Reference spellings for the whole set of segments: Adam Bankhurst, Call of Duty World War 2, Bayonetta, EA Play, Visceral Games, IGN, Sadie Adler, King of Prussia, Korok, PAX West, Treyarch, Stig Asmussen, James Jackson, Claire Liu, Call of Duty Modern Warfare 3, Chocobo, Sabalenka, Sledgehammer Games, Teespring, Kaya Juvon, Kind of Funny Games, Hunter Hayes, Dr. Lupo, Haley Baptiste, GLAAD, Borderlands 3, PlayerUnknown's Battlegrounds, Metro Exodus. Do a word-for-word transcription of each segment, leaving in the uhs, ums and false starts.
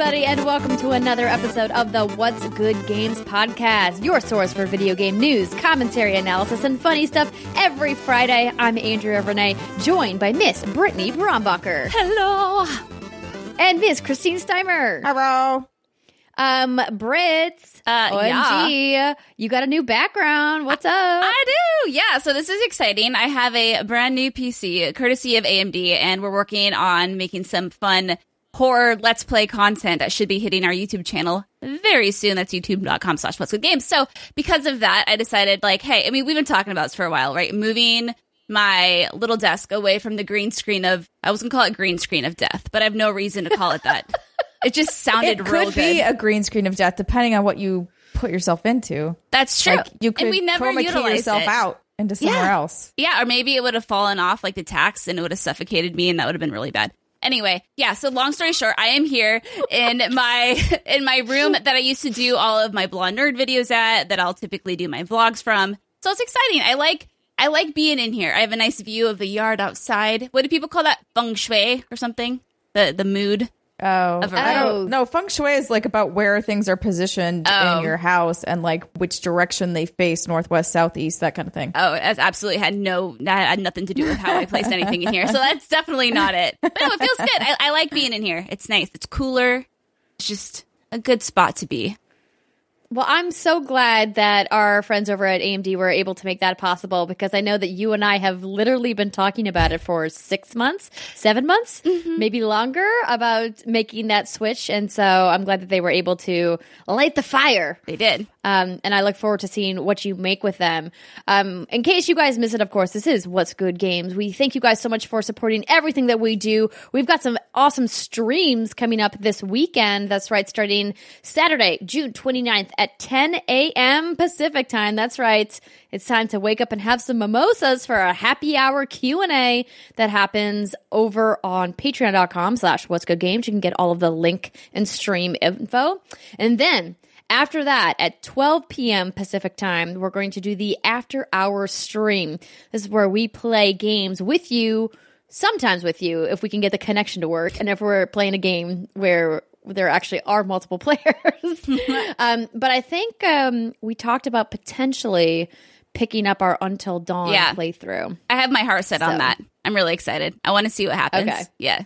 And welcome to another episode of the What's Good Games podcast, your source for video game news, commentary, analysis, and funny stuff every Friday. I'm Andrea Renee, joined by Miss Brittany Brombacher. Hello. And Miss Christine Steimer. Hello. Um, Brits, uh, O M G, yeah. You got a new background. What's I, up? I do. Yeah. So this is exciting. I have a brand new P C, courtesy of A M D, and we're working on making some fun horror Let's Play content that should be hitting our YouTube channel very soon. That's youtube.com slash What's Good Games. So because of that, I decided, like, hey, I mean, we've been talking about this for a while, right? Moving my little desk away from the green screen of, I was going to call it green screen of death, but I have no reason to call it that. It just sounded real good. It could be a green screen of death, depending on what you put yourself into. That's true. Like, you could and we never utilized yourself it. out. Into somewhere yeah. else. Yeah, or maybe it would have fallen off like the tax and it would have suffocated me and that would have been really bad. Anyway, yeah, so long story short, I am here in my in my room that I used to do all of my blonde nerd videos at, that I'll typically do my vlogs from. So it's exciting. I like I like being in here. I have a nice view of the yard outside. What do people call that? Feng shui or something? The the mood? Oh, of a oh. No, feng shui is like about where things are positioned oh. in your house and like which direction they face, northwest, southeast, that kind of thing. Oh, that's absolutely had no, that had nothing to do with how I placed anything in here. So that's definitely not it. But no, it feels good. I, I like being in here. It's nice. It's cooler. It's just a good spot to be. Well, I'm so glad that our friends over at A M D were able to make that possible, because I know that you and I have literally been talking about it for six months, seven months, mm-hmm. maybe longer, about making that switch. And so I'm glad that they were able to light the fire. They did. Um, and I look forward to seeing what you make with them. Um, in case you guys miss it, of course, this is What's Good Games. We thank you guys so much for supporting everything that we do. We've got some awesome streams coming up this weekend. That's right, starting Saturday, June twenty-ninth. At ten a.m. Pacific time. That's right. It's time to wake up and have some mimosas for a happy hour Q and A that happens over on patreon.com slash What's Good Games. You can get all of the link and stream info. And then after that, at twelve p.m. Pacific time, we're going to do the after hour stream. This is where we play games with you, sometimes with you, if we can get the connection to work. And if we're playing a game where there actually are multiple players. um, but I think um, we talked about potentially picking up our Until Dawn yeah. playthrough. I have my heart set so. on that. I'm really excited. I want to see what happens. Okay. Yeah.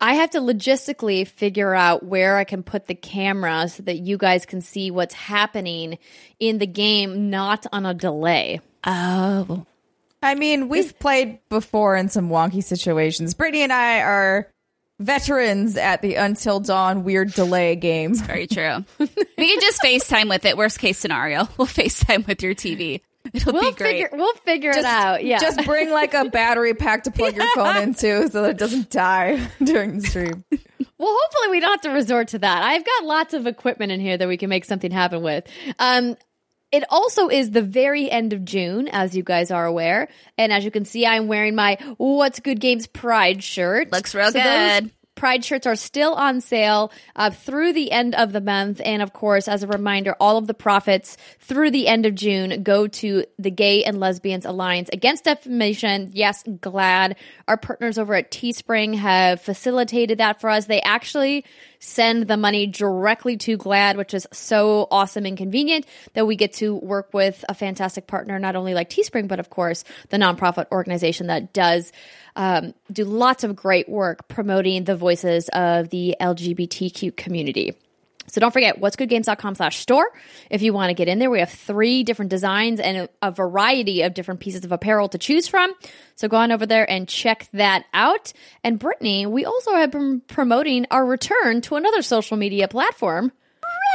I have to logistically figure out where I can put the camera so that you guys can see what's happening in the game, not on a delay. Oh. I mean, we've played before in some wonky situations. Brittany and I are veterans at the Until Dawn weird delay game. It's very true. We can just FaceTime with it. Worst case scenario, we'll FaceTime with your T V. It'll we'll be great. Figure, we'll figure just, it out. Yeah. Just bring like a battery pack to plug yeah. your phone into so that it doesn't die during the stream. Well, hopefully we don't have to resort to that. I've got lots of equipment in here that we can make something happen with. Um, It also is the very end of June, as you guys are aware. And as you can see, I'm wearing my What's Good Games Pride shirt. Looks real so good. Those Pride shirts are still on sale uh, through the end of the month. And of course, as a reminder, all of the profits through the end of June go to the Gay and Lesbians Alliance Against Defamation. Yes, GLAAD. Our partners over at Teespring have facilitated that for us. They actually send the money directly to GLAAD, which is so awesome and convenient that we get to work with a fantastic partner, not only like Teespring, but of course, the nonprofit organization that does um, do lots of great work promoting the voices of the L G B T Q community. So don't forget, whats good games dot com slash store. If you want to get in there, we have three different designs and a variety of different pieces of apparel to choose from. So go on over there and check that out. And Brittany, we also have been promoting our return to another social media platform,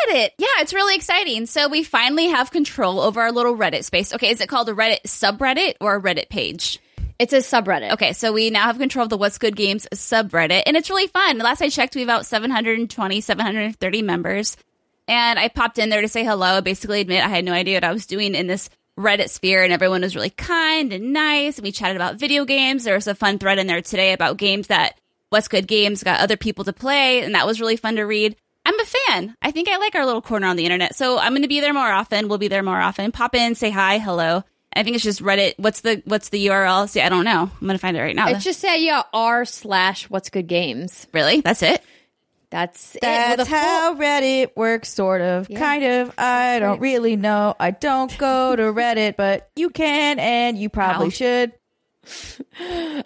Reddit. Yeah, it's really exciting. So we finally have control over our little Reddit space. Okay, is it called a Reddit subreddit or a Reddit page? It's a subreddit. Okay, so we now have control of the What's Good Games subreddit, and it's really fun. Last I checked, we have about seven hundred twenty, seven hundred thirty members, and I popped in there to say hello. I basically admit I had no idea what I was doing in this Reddit sphere, and everyone was really kind and nice, and we chatted about video games. There was a fun thread in there today about games that What's Good Games got other people to play, and that was really fun to read. I'm a fan. I think I like our little corner on the internet, so I'm going to be there more often. We'll be there more often. Pop in, say hi, hello. I think it's just Reddit. What's the what's the U R L? See, I don't know. I'm going to find it right now. It's just say, yeah, r slash what's good games. Really? That's it? That's it. That's how full- Reddit works, sort of. Yeah. Kind of. I don't really know. I don't go to Reddit, but you can and you probably wow. should.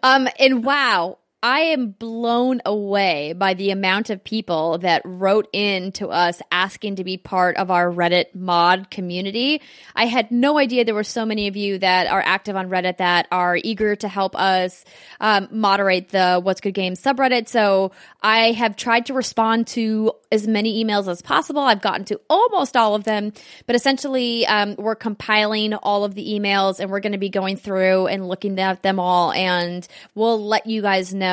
um, And wow, I am blown away by the amount of people that wrote in to us asking to be part of our Reddit mod community. I had no idea there were so many of you that are active on Reddit that are eager to help us um, moderate the What's Good Games subreddit. So I have tried to respond to as many emails as possible. I've gotten to almost all of them, but essentially um, we're compiling all of the emails and we're going to be going through and looking at them all, and we'll let you guys know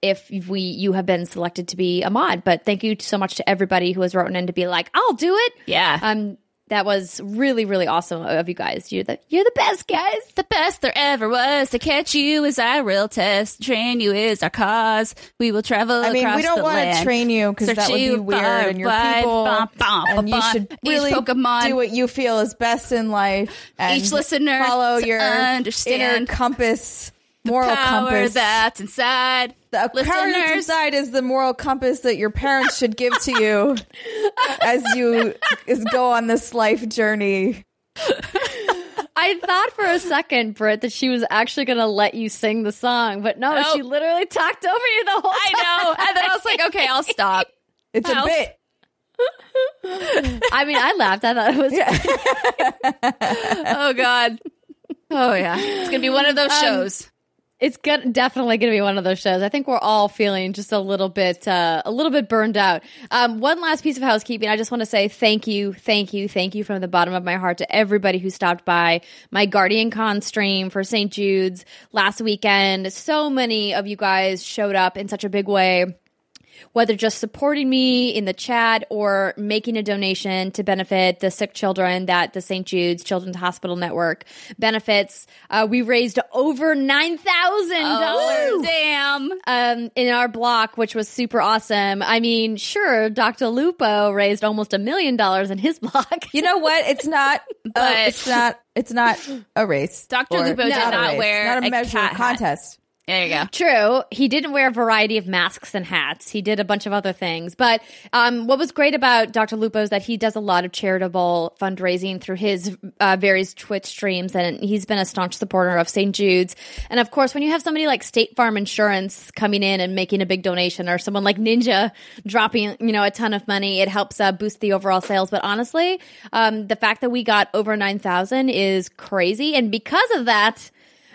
if we you have been selected to be a mod. But thank you so much to everybody who has written in to be like, I'll do it. Yeah. Um, that was really, really awesome of you guys. You're the you're the best, guys. The best there ever was. To catch you is our real test. Train you is our cause. We will travel across the land. I mean, we don't want to train you because that would be weird. And your people, and you should really do what you feel is best in life. Each listener follow your inner compass. The moral power compass that's inside. The power that's inside is the moral compass that your parents should give to you as you is go on this life journey. I thought for a second, Britt, that she was actually going to let you sing the song, but no, nope. She literally talked over you the whole time. I know. And then I was like, okay, I'll stop. It's I'll a bit. St- I mean, I laughed. I thought it was yeah. Oh, God. Oh, yeah. It's going to be one of those shows. Um, It's good, definitely going to be one of those shows. I think we're all feeling just a little bit, uh, a little bit burned out. Um, one last piece of housekeeping. I just want to say thank you, thank you, thank you from the bottom of my heart to everybody who stopped by my Guardian Con stream for Saint Jude's last weekend. So many of you guys showed up in such a big way, whether just supporting me in the chat or making a donation to benefit the sick children that the Saint Jude's Children's Hospital Network benefits. Uh, we raised over nine thousand dollars oh, damn, um, in our block, which was super awesome. I mean, sure, Doctor Lupo raised almost a million dollars in his block. You know what? It's not, but uh, it's not, it's not a race. Doctor Lupo did not, not wear not a, a measure cat contest. Hat. There you go. True. He didn't wear a variety of masks and hats. He did a bunch of other things. But um, what was great about Doctor Lupo is that he does a lot of charitable fundraising through his uh, various Twitch streams, and he's been a staunch supporter of Saint Jude's. And of course, when you have somebody like State Farm Insurance coming in and making a big donation, or someone like Ninja dropping, you know, a ton of money, it helps uh, boost the overall sales. But honestly, um, the fact that we got over nine thousand is crazy. And because of that,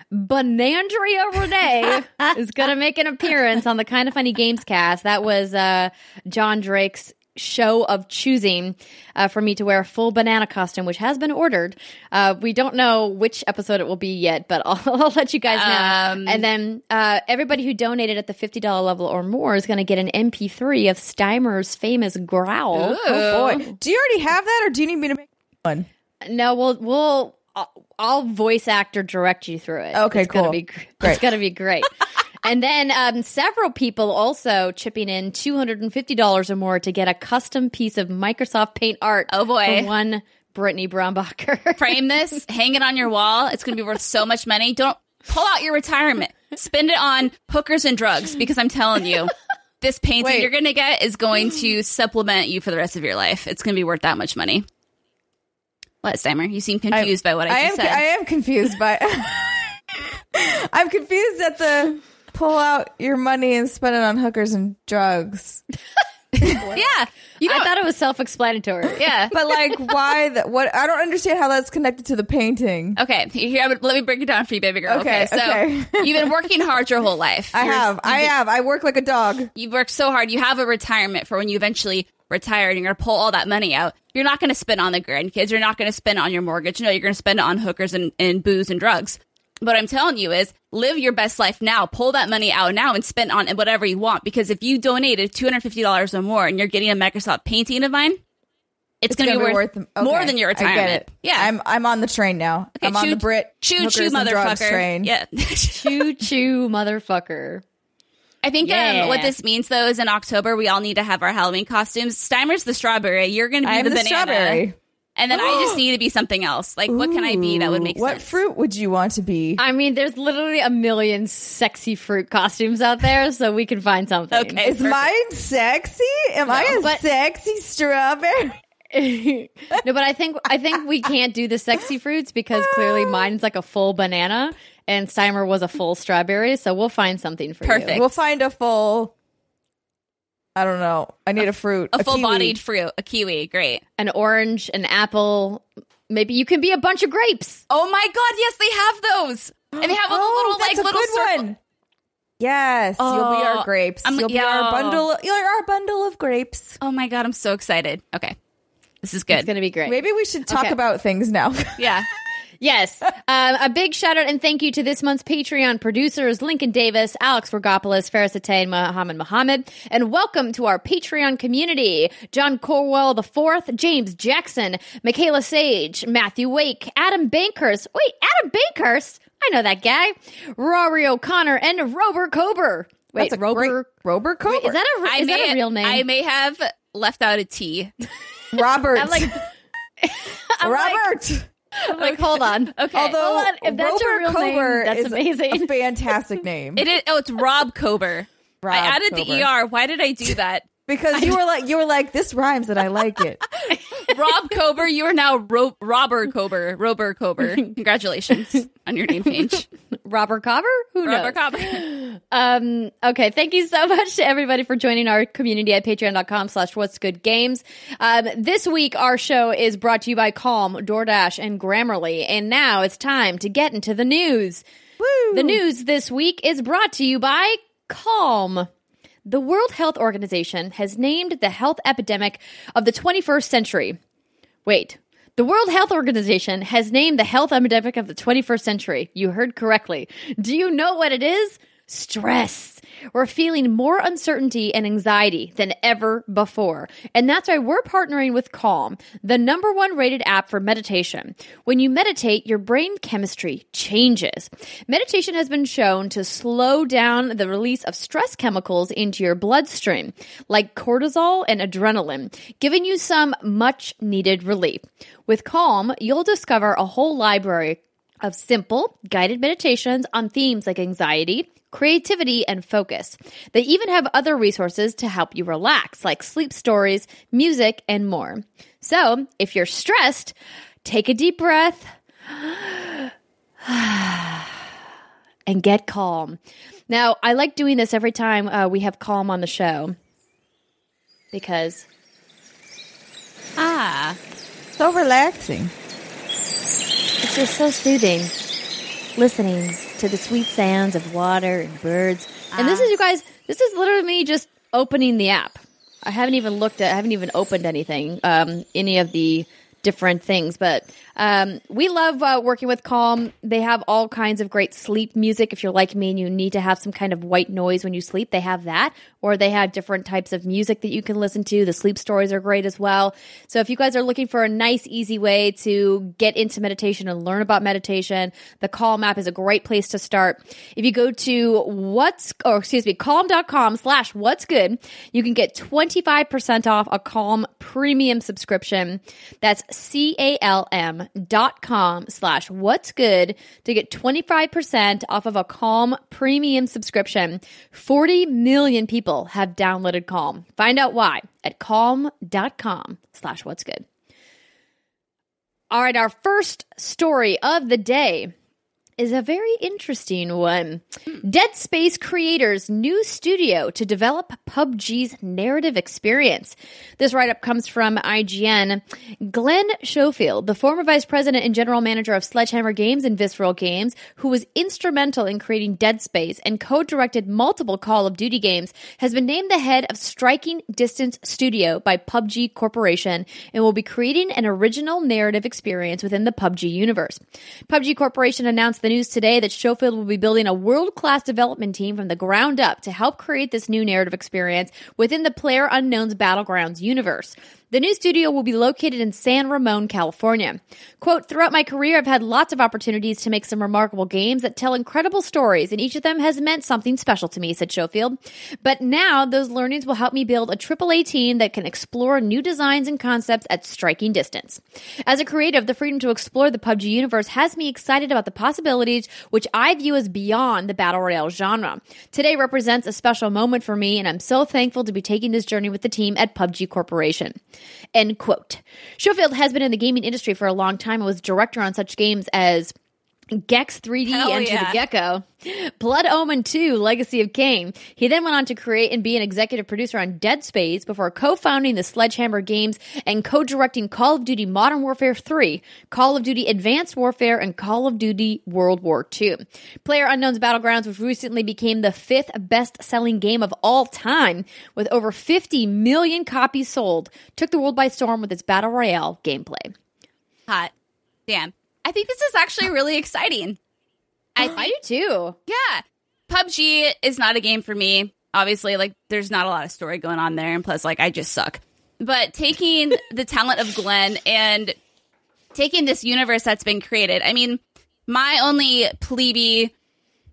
but Andrea Renee is going to make an appearance on the Kind of Funny Games cast. That was uh, John Drake's show of choosing uh, for me to wear a full banana costume, which has been ordered. Uh, we don't know which episode it will be yet, but I'll, I'll let you guys know. Um, and then uh, everybody who donated at the fifty dollars level or more is going to get an M P three of Steimer's famous growl. Ooh. Oh, boy. Do you already have that, or do you need me to make one? No, we'll... we'll I'll voice actor direct you through it. Okay, it's cool. Gonna be, great. It's going to be great. And then um, several people also chipping in two hundred fifty dollars or more to get a custom piece of Microsoft Paint art. Oh, boy. From one Brittany Brombacher. Frame this. Hang it on your wall. It's going to be worth so much money. Don't pull out your retirement. Spend it on hookers and drugs, because I'm telling you, this painting Wait. You're going to get is going to supplement you for the rest of your life. It's going to be worth that much money. What, Steimer? You seem confused I, by what I, I just am, said. I am confused by... I'm confused at the pull out your money and spend it on hookers and drugs. Yeah. You know, I thought it was self-explanatory. Yeah. But like, why? The, what? I don't understand how that's connected to the painting. Okay. Here, would, let me break it down for you, baby girl. Okay. okay so okay. You've been working hard your whole life. I You're, have. I been, have. I work like a dog. You've worked so hard. You have a retirement for when you eventually retire and you're going to pull all that money out. You're not going to spend on the grandkids. You're not going to spend on your mortgage. No, you're going to spend it on hookers and, and booze and drugs. But what I'm telling you is live your best life now. Pull that money out now and spend on whatever you want. Because if you donated two hundred fifty dollars or more and you're getting a Microsoft painting of mine, it's, it's going to be worth, worth okay. more than your retirement. Yeah, I'm I'm on the train now. Okay, I'm choo, on the Brit choo choo motherfucker train. Yeah, choo choo motherfucker. I think yeah. um, what this means though is in October we all need to have our Halloween costumes. Steimer's the strawberry. You're going to be I'm the, the banana. Strawberry. And then I just need to be something else. Like, what Ooh, can I be that would make what sense? What fruit would you want to be? I mean, there's literally a million sexy fruit costumes out there, so we can find something. Okay, is perfect. Mine sexy? Am no, I a but- sexy strawberry? No, but I think I think we can't do the sexy fruits because clearly mine's like a full banana, and Steimer was a full strawberry. So we'll find something for perfect. You. We'll find a full. I don't know. I need a, a fruit. A, a full-bodied fruit. A kiwi. Great. An orange, an apple. Maybe you can be a bunch of grapes. Oh, my God. Yes, they have those. And they have a oh, little, like, little circle. One. Yes. Oh, you'll be our grapes. I'm, you'll yo. be our bundle. You're our bundle of grapes. Oh, my God. I'm so excited. Okay. This is good. It's going to be great. Maybe we should talk okay. about things now. Yeah. Yes. Um, a big shout out and thank you to this month's Patreon producers, Lincoln Davis, Alex Rogopoulos, Faris Attain, Muhammad Muhammad. And welcome to our Patreon community. John Corwell the Fourth, James Jackson, Michaela Sage, Matthew Wake, Adam Bankhurst. Wait, Adam Bankhurst? I know that guy. Rory O'Connor and Robert Kober. Wait, That's a Robert, great, Robert Kober. Wait, is that, a, is that a real name? I may have left out a T. Robert. I'm like, I'm Robert. Like, I'm like, okay. hold on. Okay. Although, hold on. If that's Robert your real Kober name, that's is amazing. A fantastic name. It is. Oh, it's Rob Kober. Rob I added Kober. The E R. Why did I do that? Because you were like, you were like, this rhymes and I like it. Rob Kober, you are now Ro- Robert Kober. Robert Kober. Congratulations on your name change. Robert Kober? Who Robert knows? Robert Kober. Um, okay, thank you so much to everybody for joining our community at patreon.com slash what's good games. Um, this week, our show is brought to you by Calm, DoorDash, and Grammarly. And now it's time to get into the news. Woo! The news this week is brought to you by Calm. The World Health Organization has named the health epidemic of the twenty-first century. Wait. The World Health Organization has named the health epidemic of the twenty-first century. You heard correctly. Do you know what it is? Stress. We're feeling more uncertainty and anxiety than ever before. And that's why we're partnering with Calm, the number one rated app for meditation. When you meditate, your brain chemistry changes. Meditation has been shown to slow down the release of stress chemicals into your bloodstream, like cortisol and adrenaline, giving you some much-needed relief. With Calm, you'll discover a whole library of simple, guided meditations on themes like anxiety, creativity, and focus. They even have other resources to help you relax, like sleep stories, music, and more. So, if you're stressed, take a deep breath and get Calm. Now, I like doing this every time uh, we have Calm on the show because, ah, so relaxing. It's just so soothing, listening to the sweet sounds of water and birds. Ah. And this is, you guys, this is literally me just opening the app. I haven't even looked at, I haven't even opened anything, um, any of the different things. But um, we love uh, working with Calm. They have all kinds of great sleep music. If you're like me and you need to have some kind of white noise when you sleep, they have that. Or they have different types of music that you can listen to. The sleep stories are great as well. So if you guys are looking for a nice, easy way to get into meditation and learn about meditation, the Calm app is a great place to start. If you go to what's, or excuse me, calm.com slash what's good, you can get twenty-five percent off a Calm premium subscription. That's C A L M dot com slash what's good to get twenty-five percent off of a Calm premium subscription. forty million people have downloaded Calm. Find out why at calm.com slash what's good. All right, our first story of the day is a very interesting one. Dead Space creators' new studio to develop P U B G's narrative experience. This write-up comes from I G N. Glenn Schofield, the former vice president and general manager of Sledgehammer Games and Visceral Games, who was instrumental in creating Dead Space and co-directed multiple Call of Duty games, has been named the head of Striking Distance Studio by P U B G Corporation and will be creating an original narrative experience within the P U B G universe. P U B G Corporation announced the news today that Schofield will be building a world-class development team from the ground up to help create this new narrative experience within the PlayerUnknown's Battlegrounds universe. The new studio will be located in San Ramon, California. Quote, throughout my career, I've had lots of opportunities to make some remarkable games that tell incredible stories, and each of them has meant something special to me, said Schofield. But now those learnings will help me build a triple A team that can explore new designs and concepts at striking distance. As a creative, the freedom to explore the P U B G universe has me excited about the possibilities, which I view as beyond the battle royale genre. Today represents a special moment for me, and I'm so thankful to be taking this journey with the team at P U B G Corporation. End quote. Schofield has been in the gaming industry for a long time and was director on such games as Gex three D, Hell Enter yeah. the Gecko, Blood Omen two, Legacy of Kain. He then went on to create and be an executive producer on Dead Space before co-founding the Sledgehammer Games and co-directing Call of Duty Modern Warfare three, Call of Duty Advanced Warfare, and Call of Duty World War two. PlayerUnknown's Battlegrounds, which recently became the fifth best-selling game of all time, with over fifty million copies sold, took the world by storm with its battle royale gameplay. Hot damn. I think this is actually really exciting. I, I do too. Yeah. P U B G is not a game for me. Obviously, like, there's not a lot of story going on there. And plus, like, I just suck. But taking the talent of Glenn and taking this universe that's been created. I mean, my only plebe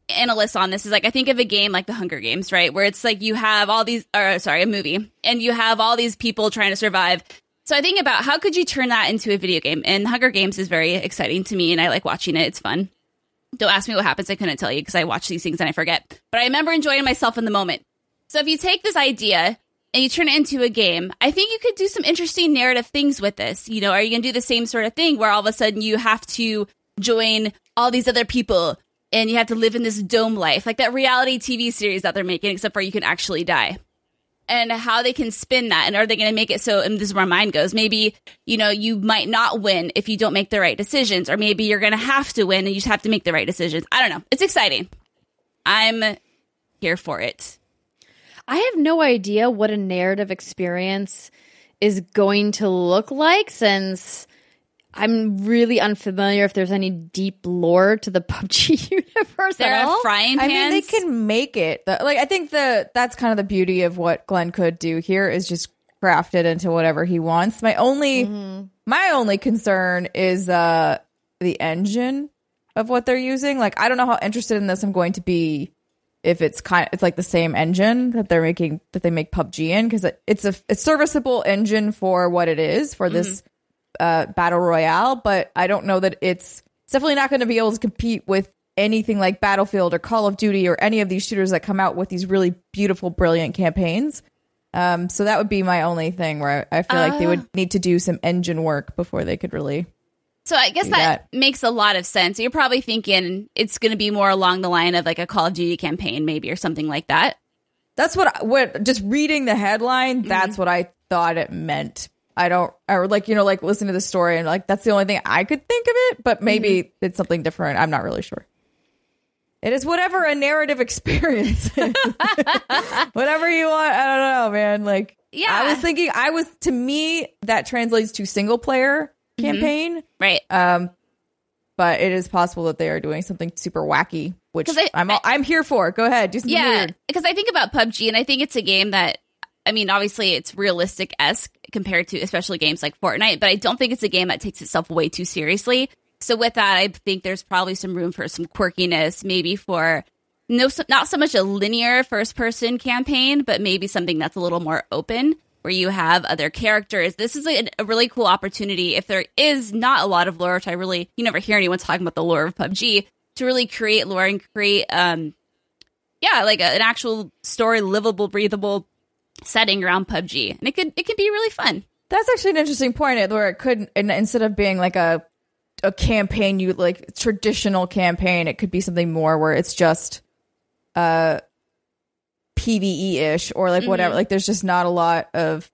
analyst on this is, like, I think of a game like The Hunger Games, right? Where it's like you have all these, or sorry, a movie. And you have all these people trying to survive. So I think about how could you turn that into a video game? And Hunger Games is very exciting to me, and I like watching it. It's fun. Don't ask me what happens. I couldn't tell you because I watch these things and I forget. But I remember enjoying myself in the moment. So if you take this idea and you turn it into a game, I think you could do some interesting narrative things with this. You know, are you going to do the same sort of thing where all of a sudden you have to join all these other people and you have to live in this dome life, like that reality T V series that they're making, except for you can actually die? And how they can spin that, and are they going to make it so, and this is where mine goes, maybe, you know, you might not win if you don't make the right decisions, or maybe you're going to have to win and you just have to make the right decisions. I don't know. It's exciting. I'm here for it. I have no idea what a narrative experience is going to look like, since I'm really unfamiliar if there's any deep lore to the P U B G universe there at all. Frying pans. I mean, they can make it. Like, I think the that's kind of the beauty of what Glenn could do here, is just craft it into whatever he wants. My only mm-hmm. my only concern is uh, the engine of what they're using. Like, I don't know how interested in this I'm going to be if it's kind of, it's like the same engine that they're making that they make P U B G in, because it, it's a it's serviceable engine for what it is for mm-hmm. this. Uh, battle royale, but I don't know that it's, it's definitely not going to be able to compete with anything like Battlefield or Call of Duty or any of these shooters that come out with these really beautiful, brilliant campaigns. Um, so that would be my only thing where I, I feel uh, like they would need to do some engine work before they could really. So I guess that, that makes a lot of sense. You're probably thinking it's going to be more along the line of like a Call of Duty campaign, maybe, or something like that. That's what, what just reading the headline, mm-hmm. that's what I thought it meant. I don't, or like, you know, like listen to the story and like, that's the only thing I could think of it, but maybe mm-hmm. it's something different. I'm not really sure. It is whatever a narrative experience is. Whatever you want. I don't know, man. Like, yeah, I was thinking, I was, to me, that translates to single player mm-hmm. campaign. Right. Um, but it is possible that they are doing something super wacky, which I, I'm, all, I, I'm here for. Go ahead. Do something yeah, weird. Because I think about P U B G and I think it's a game that, I mean, obviously it's realistic-esque compared to especially games like Fortnite, but I don't think it's a game that takes itself way too seriously. So with that, I think there's probably some room for some quirkiness, maybe for no, not so much a linear first-person campaign, but maybe something that's a little more open where you have other characters. This is a, a really cool opportunity if there is not a lot of lore, which I really, you never hear anyone talking about the lore of P U B G, to really create lore and create, um, yeah, like a, an actual story, livable, breathable setting around P U B G, and it could it could be really fun. That's actually an interesting point, where it could, instead of being like a a campaign, you like traditional campaign. It could be something more where it's just uh P V E ish or like whatever. Mm-hmm. Like there's just not a lot of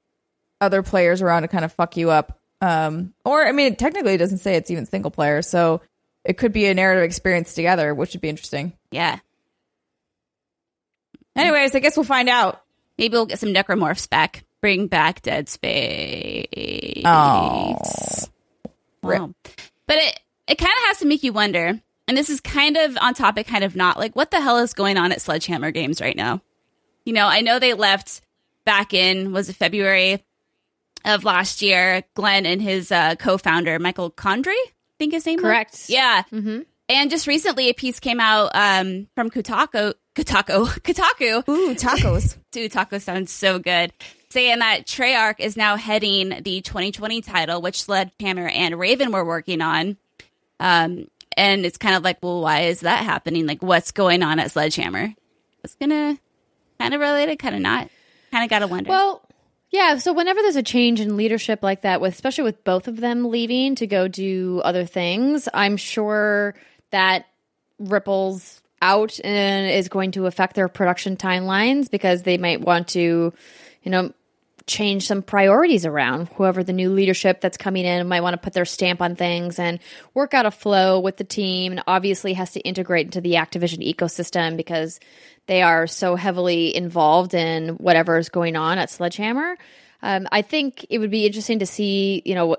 other players around to kind of fuck you up. Um, or I mean, it technically doesn't say it's even single player, so it could be a narrative experience together, which would be interesting. Yeah. Anyways, I guess we'll find out. Maybe we'll get some necromorphs back. Bring back Dead Space. Oh. Wow. But it, it kind of has to make you wonder, and this is kind of on topic, kind of not, like what the hell is going on at Sledgehammer Games right now? You know, I know they left back in, was it February of last year, Glenn and his uh, co-founder, Michael Condrey, I think his name was? Correct. Yeah. Mm-hmm. And just recently a piece came out um, from Kotaku, Kotaku, Kotaku. Ooh, tacos. Dude, tacos sounds so good. Saying that Treyarch is now heading the twenty twenty title, which Sledgehammer and Raven were working on. Um, and it's kind of like, well, why is that happening? Like, what's going on at Sledgehammer? It's going to kind of relate it, kind of not. Kind of got to wonder. Well, yeah. So whenever there's a change in leadership like that, with especially with both of them leaving to go do other things, I'm sure that ripples out and is going to affect their production timelines because they might want to, you know, change some priorities around. Whoever the new leadership that's coming in might want to put their stamp on things and work out a flow with the team, and obviously has to integrate into the Activision ecosystem because they are so heavily involved in whatever is going on at Sledgehammer. Um, I think it would be interesting to see, you know,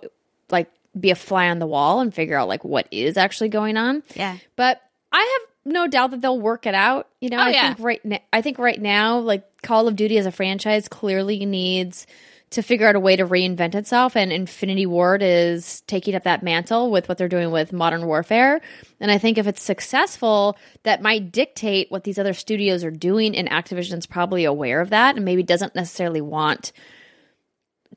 like be a fly on the wall and figure out like what is actually going on. Yeah. But I have no doubt that they'll work it out. You know, oh, I yeah. think right now, I think right now, like Call of Duty as a franchise clearly needs to figure out a way to reinvent itself, and Infinity Ward is taking up that mantle with what they're doing with Modern Warfare. And I think if it's successful, that might dictate what these other studios are doing, and Activision's probably aware of that and maybe doesn't necessarily want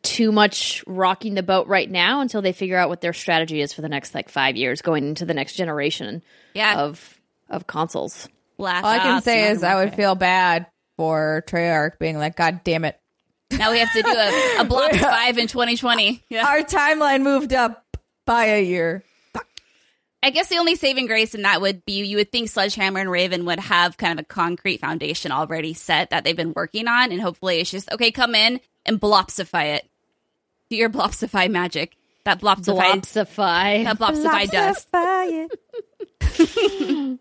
too much rocking the boat right now until they figure out what their strategy is for the next like five years going into the next generation yeah. of of consoles. Black All I can say is I would feel bad for Treyarch being like, God damn it. Now we have to do a, a block five in twenty twenty. Yeah. Our timeline moved up by a year. Fuck. I guess the only saving grace in that would be you would think Sledgehammer and Raven would have kind of a concrete foundation already set that they've been working on, and hopefully it's just, okay, come in and blopsify it. Do your blopsify magic. That blopsify. Blopsify. That blopsify, blopsify dust. It.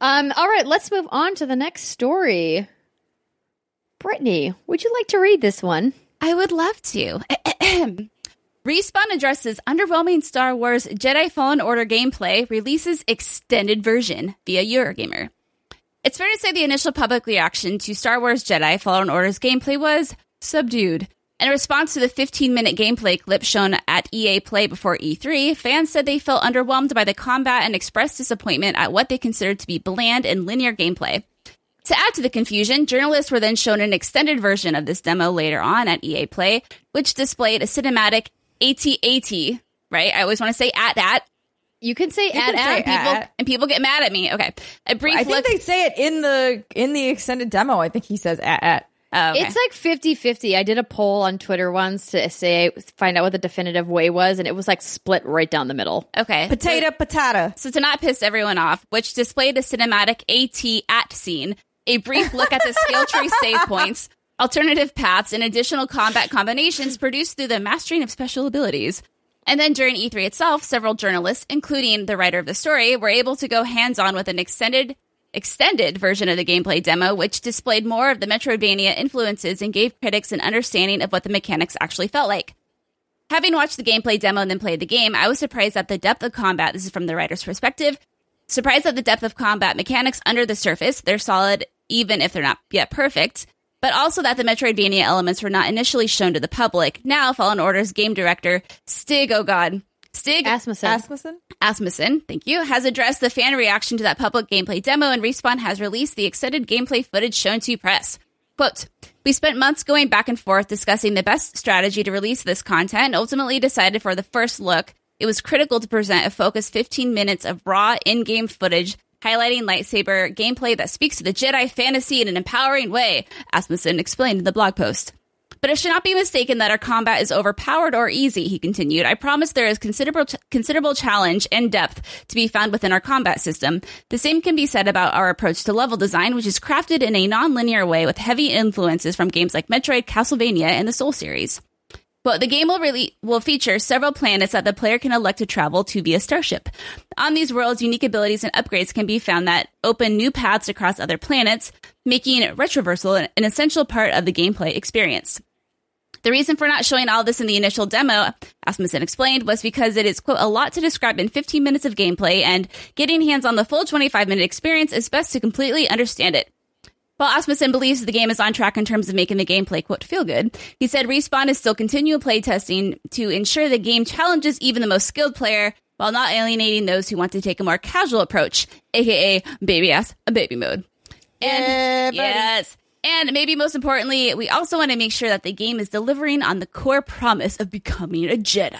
um, all right, let's move on to the next story. Brittany, would you like to read this one? I would love to. Respawn addresses underwhelming Star Wars Jedi Fallen Order gameplay, releases extended version via Eurogamer. It's fair to say the initial public reaction to Star Wars Jedi Fallen Order's gameplay was subdued. In response to the fifteen-minute gameplay clip shown at E A Play before E three, fans said they felt underwhelmed by the combat and expressed disappointment at what they considered to be bland and linear gameplay. To add to the confusion, journalists were then shown an extended version of this demo later on at E A Play, which displayed a cinematic AT-AT, right? I always want to say at that. You can say at that, and people get mad at me. Okay. A brief I think look- they say it in the in the extended demo. I think he says at at. Oh, okay. It's like fifty-fifty. I did a poll on Twitter once to say find out what the definitive way was, and it was like split right down the middle. Okay. Potato, but, patata. So to not piss everyone off, which displayed a cinematic AT at scene, a brief look at the skill tree save points, alternative paths, and additional combat combinations produced through the mastering of special abilities. And then during E three itself, several journalists, including the writer of the story, were able to go hands-on with an extended extended version of the gameplay demo, which displayed more of the Metroidvania influences and gave critics an understanding of what the mechanics actually felt like. Having watched the gameplay demo and then played the game, I was surprised at the depth of combat. This is from the writer's perspective. Surprised at the depth of combat mechanics under the surface. They're solid, even if they're not yet perfect, but also that the Metroidvania elements were not initially shown to the public. Now, Fallen Order's game director, Stig, oh god, Stig Asmussen. Asmussen? Asmussen, thank you, has addressed the fan reaction to that public gameplay demo, and Respawn has released the extended gameplay footage shown to press. Quote, "We spent months going back and forth discussing the best strategy to release this content, and ultimately decided for the first look, it was critical to present a focused fifteen minutes of raw in-game footage highlighting lightsaber gameplay that speaks to the Jedi fantasy in an empowering way," Asmussen explained in the blog post. But it should not be mistaken that our combat is overpowered or easy, he continued. I promise there is considerable ch- considerable challenge and depth to be found within our combat system. The same can be said about our approach to level design, which is crafted in a non-linear way with heavy influences from games like Metroid, Castlevania, and the Soul series. But the game will really will feature several planets that the player can elect to travel to via starship. On these worlds, unique abilities and upgrades can be found that open new paths across other planets, making retroversal an, an essential part of the gameplay experience. The reason for not showing all this in the initial demo, Asmussen explained, was because it is, quote, a lot to describe in fifteen minutes of gameplay, and getting hands on the full twenty-five minute experience is best to completely understand it. While Asmussen believes the game is on track in terms of making the gameplay, quote, feel good, he said Respawn is still continuing playtesting to ensure the game challenges even the most skilled player while not alienating those who want to take a more casual approach, aka baby ass, a baby mode. And yeah, yes, and maybe most importantly, we also want to make sure that the game is delivering on the core promise of becoming a Jedi.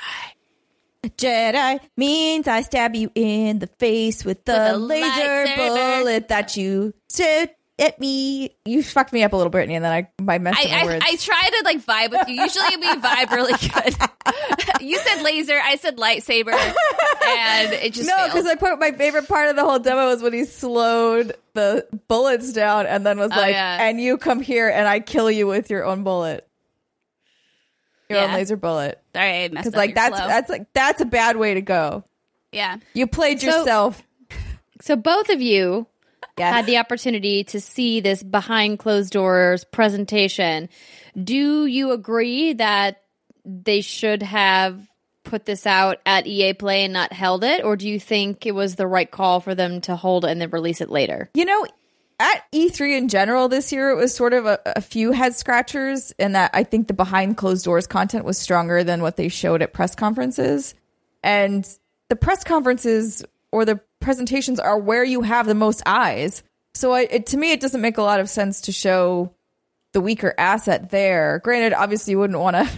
A Jedi means I stab you in the face with the with a laser lightsaber. bullet that you took. At me, you fucked me up a little, Brittany, and then I, I messed up my I, words. I, I try to like vibe with you. Usually we vibe really good. You said laser, I said lightsaber, and it just no, because I put my favorite part of the whole demo was when he slowed the bullets down, and then was oh, like, yeah. "And you come here, and I kill you with your own bullet, your yeah. own laser bullet." Sorry, I messed up. Like your that's flow. that's like that's a bad way to go. Yeah, you played so, yourself. So both of you. Yes. Had the opportunity to see this behind closed doors presentation. Do you agree that they should have put this out at E A Play and not held it? Or do you think it was the right call for them to hold it and then release it later? You know, at E three in general this year, it was sort of a, a few head scratchers in that I think the behind closed doors content was stronger than what they showed at press conferences. And the press conferences or the presentations are where you have the most eyes. So I, it, to me, it doesn't make a lot of sense to show the weaker asset there. Granted, obviously you wouldn't want to.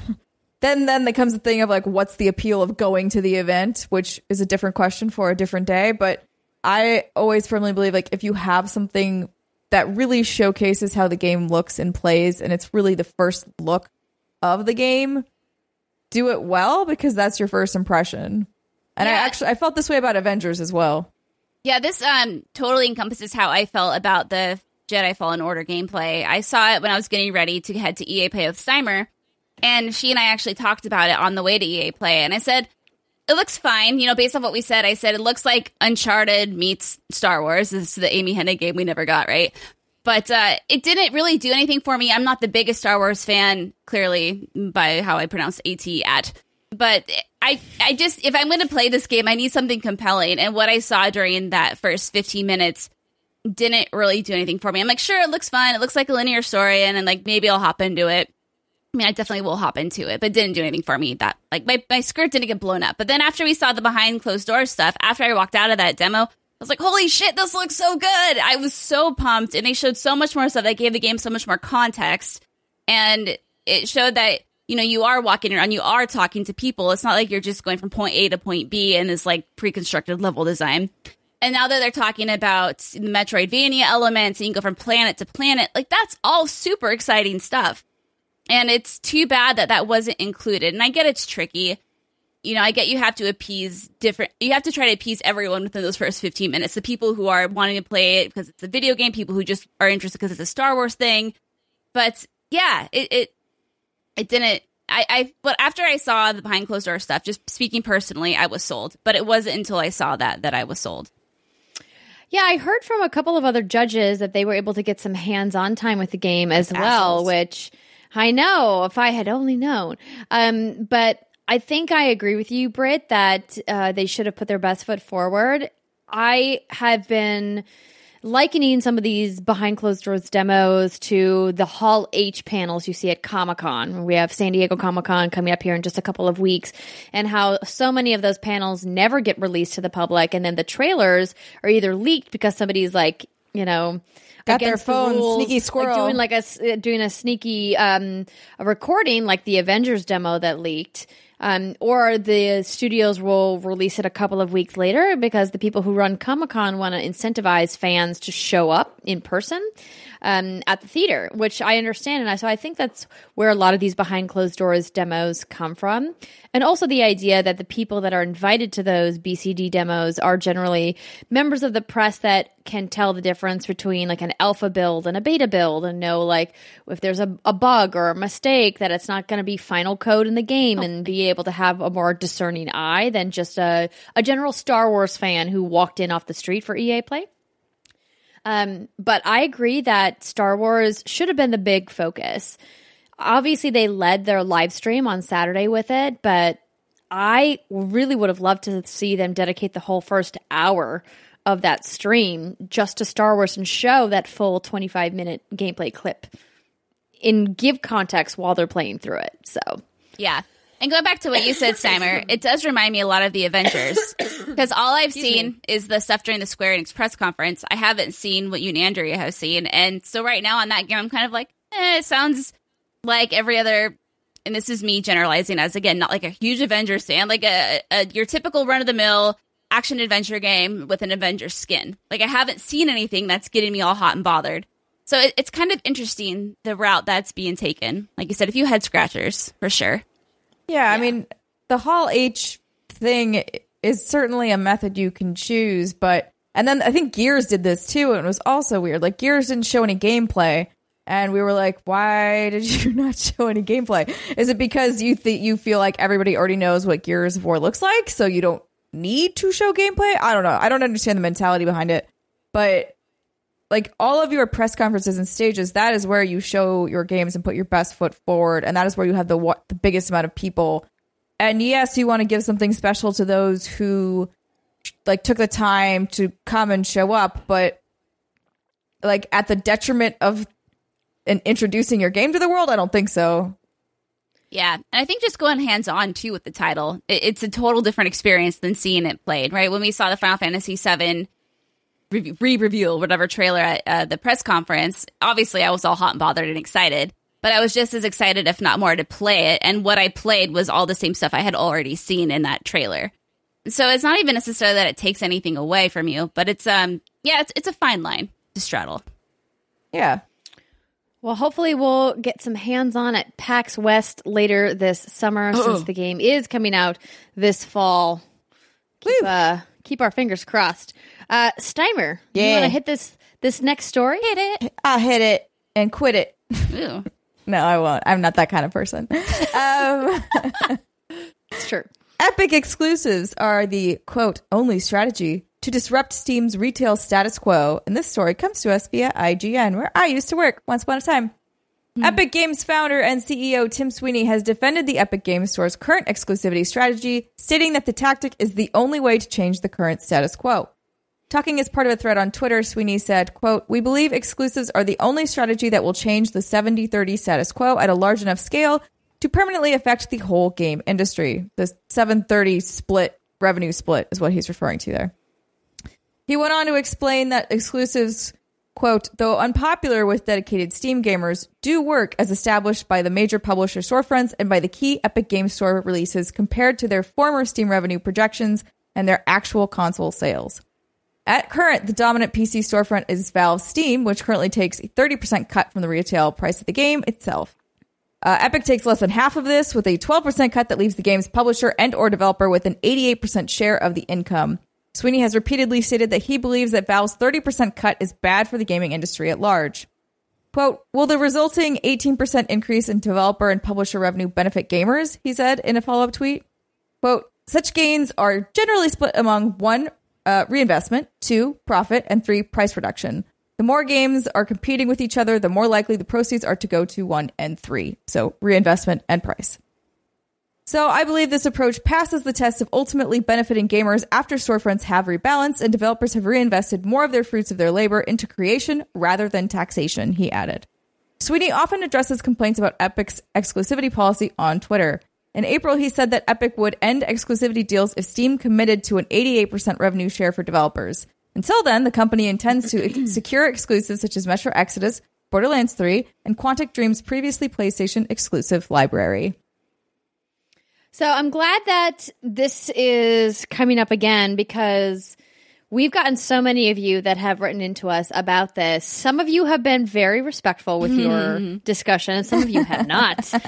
then then there comes the thing of like, what's the appeal of going to the event, which is a different question for a different day. But I always firmly believe like if you have something that really showcases how the game looks and plays, and it's really the first look of the game, do it well because that's your first impression. And yeah. I actually I felt this way about Avengers as well. Yeah, this um totally encompasses how I felt about the Jedi Fallen Order gameplay. I saw it when I was getting ready to head to E A Play with Steimer, and she and I actually talked about it on the way to E A Play. And I said, it looks fine. You know, based on what we said, I said, it looks like Uncharted meets Star Wars. This is the Amy Hennig game we never got, right? But uh, it didn't really do anything for me. I'm not the biggest Star Wars fan, clearly, by how I pronounce A T at. But I I just, if I'm going to play this game, I need something compelling. And what I saw during that first fifteen minutes didn't really do anything for me. I'm like, sure, it looks fun. It looks like a linear story. And then like, maybe I'll hop into it. I mean, I definitely will hop into it, but it didn't do anything for me. That like my, my skirt didn't get blown up. But then after we saw the behind closed door stuff, after I walked out of that demo, I was like, holy shit, this looks so good. I was so pumped. And they showed so much more stuff. They gave the game so much more context. And it showed that, you know, you are walking around, you are talking to people. It's not like you're just going from point A to point B in this like pre-constructed level design. And now that they're talking about the Metroidvania elements and you can go from planet to planet, like that's all super exciting stuff. And it's too bad that that wasn't included. And I get it's tricky. You know, I get you have to appease different, you have to try to appease everyone within those first fifteen minutes. The people who are wanting to play it because it's a video game, people who just are interested because it's a Star Wars thing. But yeah, it, it It didn't, I, I, but after I saw the behind closed door stuff, just speaking personally, I was sold. But it wasn't until I saw that that I was sold. Yeah, I heard from a couple of other judges that they were able to get some hands-on time with the game as Assholes. well, which I know, if I had only known. Um, but I think I agree with you, Britt, that uh, they should have put their best foot forward. I have been likening some of these behind closed doors demos to the Hall H panels you see at Comic-Con. We have San Diego Comic-Con coming up here in just a couple of weeks, and how so many of those panels never get released to the public, and then the trailers are either leaked because somebody's like, you know, got their phone, the rules, sneaky squirrel, like doing like a doing a sneaky um a recording, like the Avengers demo that leaked. Um, or the studios will release it a couple of weeks later because the people who run Comic-Con want to incentivize fans to show up in person um, at the theater, which I understand. And I, so I think that's where a lot of these behind-closed-doors demos come from. And also the idea that the people that are invited to those B C D demos are generally members of the press that can tell the difference between like an alpha build and a beta build and know like if there's a, a bug or a mistake, that it's not going to be final code in the game, oh. and be able to have a more discerning eye than just a, a general Star Wars fan who walked in off the street for E A Play. Um, but I agree that Star Wars should have been the big focus. Obviously, they led their live stream on Saturday with it, but I really would have loved to see them dedicate the whole first hour of that stream just to Star Wars and show that full twenty-five minute gameplay clip and give context while they're playing through it. So, yeah. And going back to what you said, Steimer, it does remind me a lot of the Avengers, because all I've Excuse seen me. is the stuff during the Square Enix press conference. I haven't seen what you and Andrea have seen. And so right now on that game, I'm kind of like, eh, it sounds like every other, and this is me generalizing as, again, not like a huge Avengers fan, like a, a your typical run-of-the-mill action-adventure game with an Avengers skin. Like, I haven't seen anything that's getting me all hot and bothered. So it, it's kind of interesting, the route that's being taken. Like you said, a few head-scratchers, for sure. Yeah, I yeah. mean, the Hall H thing is certainly a method you can choose, but... And then I think Gears did this, too, and it was also weird. Like, Gears didn't show any gameplay, and we were like, why did you not show any gameplay? Is it because you th- you feel like everybody already knows what Gears of War looks like, so you don't need to show gameplay? I don't know. I don't understand the mentality behind it, but... Like, all of your press conferences and stages, that is where you show your games and put your best foot forward. And that is where you have the wa- the biggest amount of people. And yes, you want to give something special to those who, like, took the time to come and show up. But, like, at the detriment of in- introducing your game to the world, I don't think so. Yeah. And I think just going hands-on, too, with the title. It- it's a total different experience than seeing it played, right? When we saw the Final Fantasy seven... re-review, whatever trailer at uh, the press conference, obviously I was all hot and bothered and excited, but I was just as excited, if not more, to play it. And what I played was all the same stuff I had already seen in that trailer. So it's not even necessarily that it takes anything away from you, but it's, um, yeah, it's, it's a fine line to straddle. Yeah. Well, hopefully we'll get some hands-on at PAX West later this summer, oh. since the game is coming out this fall. Keep, uh, keep our fingers crossed. Uh, Steimer, yeah. you want to hit this this next story? Hit it. I'll hit it and quit it. Ew. No, I won't. I'm not that kind of person. um, it's true. Epic exclusives are the, quote, only strategy to disrupt Steam's retail status quo. And this story comes to us via I G N, where I used to work once upon a time. Mm. Epic Games founder and C E O Tim Sweeney has defended the Epic Games Store's current exclusivity strategy, stating that the tactic is the only way to change the current status quo. Talking as part of a thread on Twitter, Sweeney said, quote, we believe exclusives are the only strategy that will change the seventy thirty status quo at a large enough scale to permanently affect the whole game industry. The seven thirty split, revenue split, is what he's referring to there. He went on to explain that exclusives, quote, though unpopular with dedicated Steam gamers, do work as established by the major publisher storefronts and by the key Epic Games Store releases compared to their former Steam revenue projections and their actual console sales. At current, the dominant P C storefront is Valve Steam, which currently takes a thirty percent cut from the retail price of the game itself. Uh, Epic takes less than half of this, with a twelve percent cut that leaves the game's publisher and or developer with an eighty-eight percent share of the income. Sweeney has repeatedly stated that he believes that Valve's thirty percent cut is bad for the gaming industry at large. Quote, will the resulting eighteen percent increase in developer and publisher revenue benefit gamers, he said in a follow-up tweet. Quote, such gains are generally split among one, Uh, reinvestment, two, profit, and three, price reduction. The more games are competing with each other, the more likely the proceeds are to go to one and three. So reinvestment and price. So I believe this approach passes the test of ultimately benefiting gamers after storefronts have rebalanced and developers have reinvested more of their fruits of their labor into creation rather than taxation, he added. Sweeney often addresses complaints about Epic's exclusivity policy on Twitter. In April, he said that Epic would end exclusivity deals if Steam committed to an eighty-eight percent revenue share for developers. Until then, the company intends to secure exclusives such as Metro Exodus, Borderlands three, and Quantic Dream's previously PlayStation exclusive library. So I'm glad that this is coming up again, because we've gotten so many of you that have written into us about this. Some of you have been very respectful with mm. your discussion, and some of you have not. um,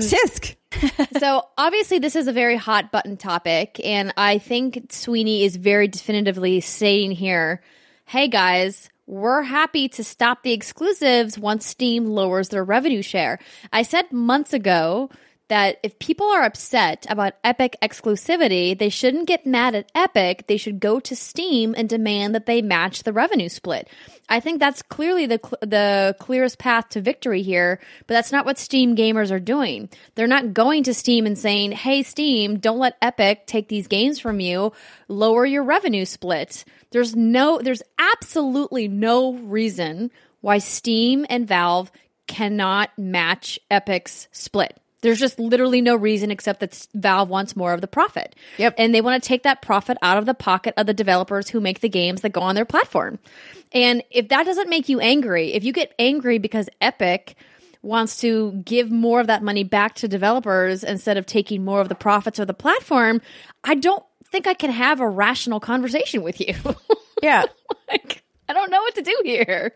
tisk, tisk. So obviously this is a very hot button topic, and I think Sweeney is very definitively saying here, hey guys, we're happy to stop the exclusives once Steam lowers their revenue share. I said months ago that if people are upset about Epic exclusivity, they shouldn't get mad at Epic. They should go to Steam and demand that they match the revenue split. I think that's clearly the cl- the clearest path to victory here, but that's not what Steam gamers are doing. They're not going to Steam and saying, hey, Steam, don't let Epic take these games from you. Lower your revenue split. There's no, there's absolutely no reason why Steam and Valve cannot match Epic's split. There's just literally no reason except that Valve wants more of the profit. Yep. And they want to take that profit out of the pocket of the developers who make the games that go on their platform. And if that doesn't make you angry, if you get angry because Epic wants to give more of that money back to developers instead of taking more of the profits of the platform, I don't think I can have a rational conversation with you. Yeah. Like, I don't know what to do here.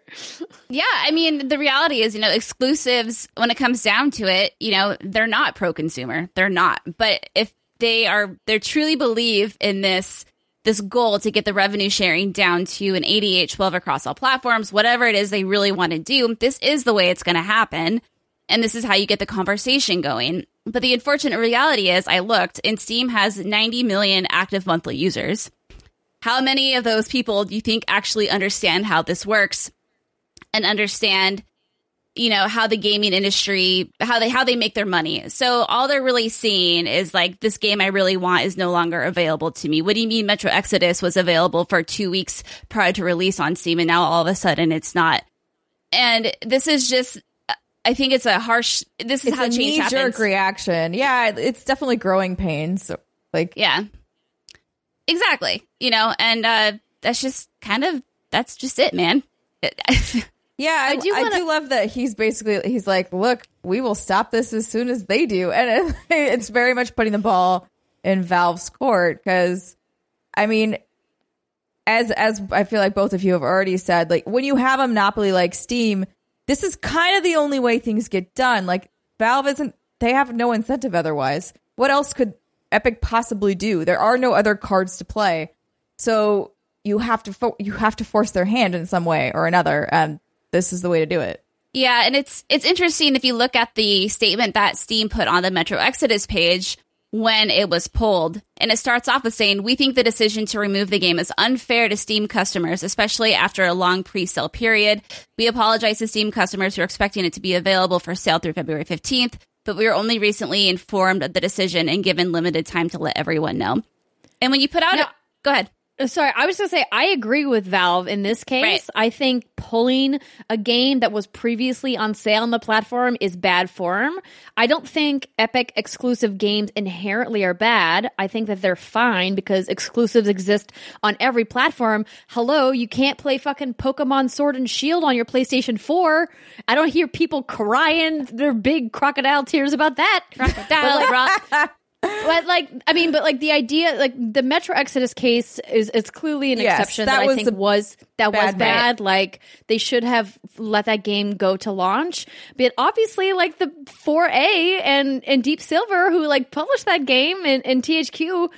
Yeah, I mean, the reality is, you know, exclusives, when it comes down to it, you know, they're not pro-consumer. They're not. But if they are, they truly believe in this this goal to get the revenue sharing down to an eighty-eight twelve across all platforms, whatever it is they really want to do, this is the way it's going to happen. And this is how you get the conversation going. But the unfortunate reality is, I looked, and Steam has ninety million active monthly users. How many of those people do you think actually understand how this works and understand, you know, how the gaming industry, how they how they make their money? So all they're really seeing is like, this game I really want is no longer available to me. What do you mean Metro Exodus was available for two weeks prior to release on Steam and now all of a sudden it's not? And this is just, I think it's a harsh, this is it's how a change happens. It's a knee-jerk reaction. Yeah, it's definitely growing pains. So, like, yeah. Exactly. You know, and uh, that's just kind of, that's just it, man. Yeah, I, I, do, wanna... I do love that he's basically, he's like, look, we will stop this as soon as they do. And it, it's very much putting the ball in Valve's court because, I mean, as as I feel like both of you have already said, like when you have a monopoly like Steam, this is kind of the only way things get done. Like Valve isn't, they have no incentive otherwise. What else could Epic possibly do? There are no other cards to play, so you have to fo- you have to force their hand in some way or another, and this is the way to do it. Yeah, and it's it's interesting if you look at the statement that Steam put on the Metro Exodus page when it was polled, and it starts off with saying, we think the decision to remove the game is unfair to Steam customers, especially after a long pre-sale period. We apologize to Steam customers who are expecting it to be available for sale through February fifteenth. But we were only recently informed of the decision and given limited time to let everyone know. And when you put out... Now, a, go ahead. Sorry, I was going to say, I agree with Valve in this case. Right. I think pulling a game that was previously on sale on the platform is bad form. I don't think Epic exclusive games inherently are bad. I think that they're fine because exclusives exist on every platform. Hello, you can't play fucking Pokemon Sword and Shield on your PlayStation four. I don't hear people crying their big crocodile tears about that. Crocodile rock. But like, I mean, but like the idea, like the Metro Exodus case is it's clearly an yes, exception that, that I think was that bad was bad. Night. Like they should have let that game go to launch. But obviously, like the four A and and Deep Silver, who like published that game, and, and T H Q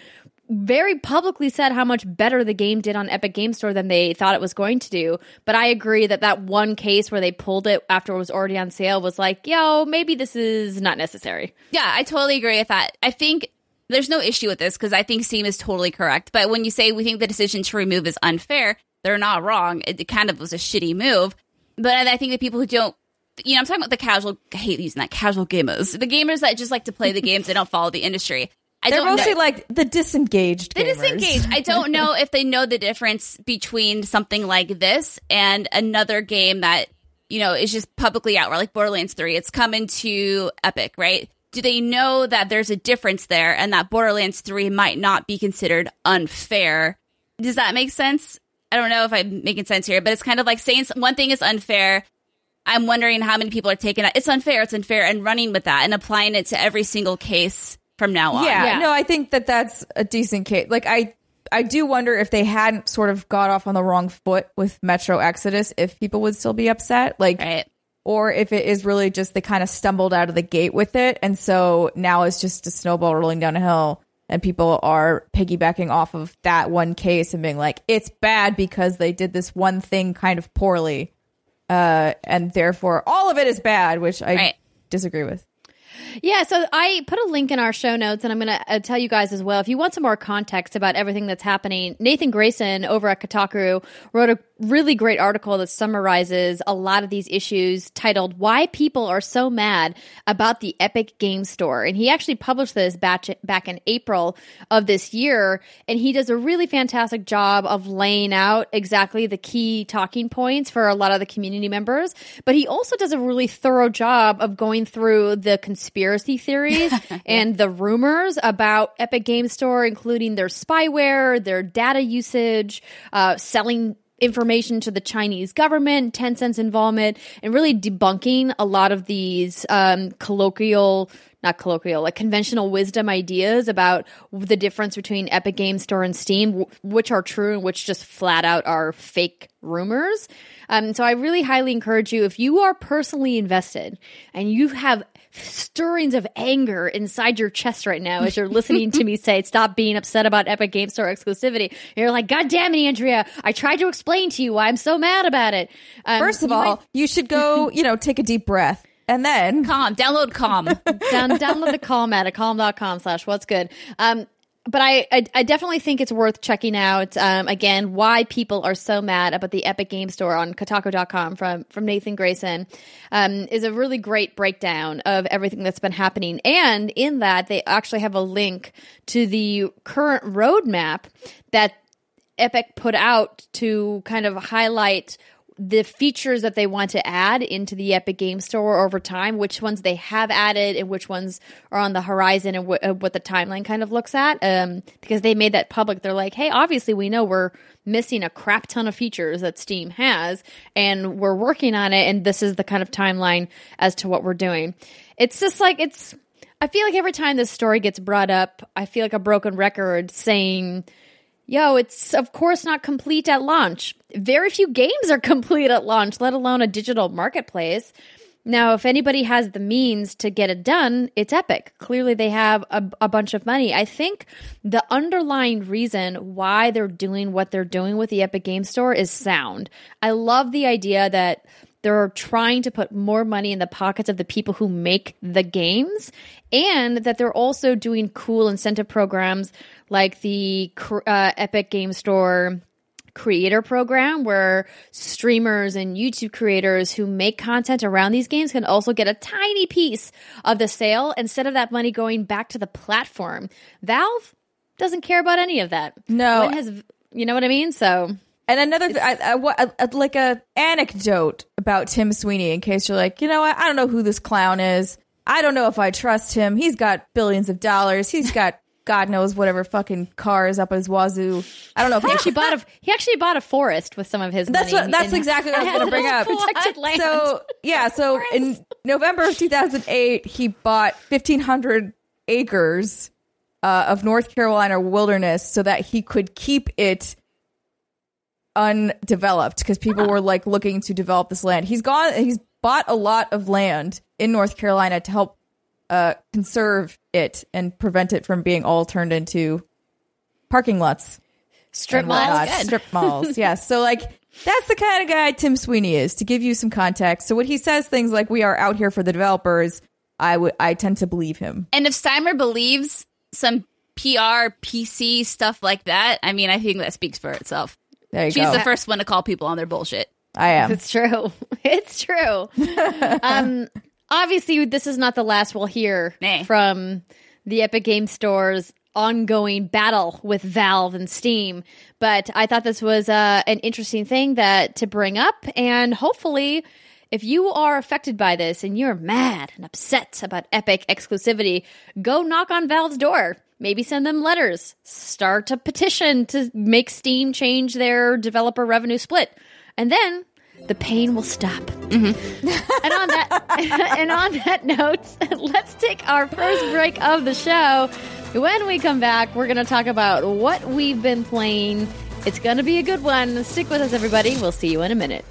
very publicly said how much better the game did on Epic Games Store than they thought it was going to do. But I agree that that one case where they pulled it after it was already on sale was like, yo, maybe this is not necessary. Yeah, I totally agree with that. I think there's no issue with this because I think Steam is totally correct. But when you say we think the decision to remove is unfair, they're not wrong. It kind of was a shitty move. But I think the people who don't, you know, I'm talking about the casual, I hate using that, casual gamers. The gamers that just like to play the games, they don't follow the industry. I They're don't mostly know. like the disengaged gamers. The disengaged. I don't know if they know the difference between something like this and another game that, you know, is just publicly out, where like Borderlands three. It's coming to Epic, right? Do they know that there's a difference there and that Borderlands three might not be considered unfair? Does that make sense? I don't know if I'm making sense here, but it's kind of like saying one thing is unfair. I'm wondering how many people are taking it. It's unfair, it's unfair, and running with that and applying it to every single case from now on. Yeah, yeah. No, I think that that's a decent case. Like, I, I do wonder if they hadn't sort of got off on the wrong foot with Metro Exodus, if people would still be upset. Like, right. Or if it is really just they kind of stumbled out of the gate with it. And so now it's just a snowball rolling down a hill. And people are piggybacking off of that one case and being like, it's bad because they did this one thing kind of poorly. Uh, and therefore, all of it is bad, which I right. disagree with. Yeah, so I put a link in our show notes, and I'm going to uh, tell you guys as well. If you want some more context about everything that's happening, Nathan Grayson over at Kotaku wrote a really great article that summarizes a lot of these issues titled, Why People Are So Mad About the Epic Games Store. And he actually published this back in April of this year, and he does a really fantastic job of laying out exactly the key talking points for a lot of the community members. But he also does a really thorough job of going through the conspiracy theories and the rumors about Epic Games Store, including their spyware, their data usage, uh, selling information to the Chinese government, Tencent's involvement, and really debunking a lot of these um, colloquial, not colloquial, like conventional wisdom ideas about the difference between Epic Games Store and Steam, w- which are true and which just flat out are fake rumors. Um, so I really highly encourage you, if you are personally invested and you have stirrings of anger inside your chest right now as you're listening to me say, stop being upset about Epic Games Store exclusivity, you're like, God damn it, Andrea, I tried to explain to you why I'm so mad about it. Um, First of you all, might- you should go, you know, take a deep breath. And then Calm, download Calm. Down, download the Calm at calm.com slash what's good. Um, but I, I, I definitely think it's worth checking out, um, again, Why People Are So Mad About the Epic Games Store on Kotaku dot com from, from Nathan Grayson, um, is a really great breakdown of everything that's been happening. And in that, they actually have a link to the current roadmap that Epic put out to kind of highlight the features that they want to add into the Epic Games Store over time, which ones they have added and which ones are on the horizon, and w- what the timeline kind of looks at. Um, because they made that public. They're like, hey, obviously we know we're missing a crap ton of features that Steam has, and we're working on it, and this is the kind of timeline as to what we're doing. It's just like, it's, I feel like every time this story gets brought up, I feel like a broken record saying, yo, it's of course not complete at launch. Very few games are complete at launch, let alone a digital marketplace. Now, if anybody has the means to get it done, it's Epic. Clearly, they have a, a bunch of money. I think the underlying reason why they're doing what they're doing with the Epic Games Store is sound. I love the idea that they're trying to put more money in the pockets of the people who make the games, and that they're also doing cool incentive programs like the uh, Epic Games Store Creator Program, where streamers and YouTube creators who make content around these games can also get a tiny piece of the sale instead of that money going back to the platform. Valve doesn't care about any of that. No. When has, you know what I mean? So... And another, I, I, I, like a anecdote about Tim Sweeney, in case you're like, you know, I, I don't know who this clown is. I don't know if I trust him. He's got billions of dollars. He's got God knows whatever fucking cars up his wazoo. I don't know. If he actually bought a he actually bought a forest with some of his. That's money. What, that's exactly what I was going to bring up. Protected land. So yeah, so forest. In November of two thousand eight, he bought fifteen hundred acres uh, of North Carolina wilderness so that he could keep it undeveloped, because people were like looking to develop this land. He's gone, he's bought a lot of land in North Carolina to help uh conserve it and prevent it from being all turned into parking lots, strip malls, strip malls. Yeah, so like that's the kind of guy Tim Sweeney is, to give you some context. So when he says things like we are out here for the developers, I would I tend to believe him. And if Steimer believes some P R P C stuff like that, I mean, I think that speaks for itself. She's go. The first one to call people on their bullshit. I am. It's true. It's true. um, obviously, this is not the last we'll hear nah. from the Epic Games Store's ongoing battle with Valve and Steam. But I thought this was uh, an interesting thing that to bring up. And hopefully, if you are affected by this and you're mad and upset about Epic exclusivity, go knock on Valve's door. Maybe send them letters. Start a petition to make Steam change their developer revenue split. And then the pain will stop. Mm-hmm. And on that, and on that note, let's take our first break of the show. When we come back, we're going to talk about what we've been playing. It's going to be a good one. Stick with us, everybody. We'll see you in a minute.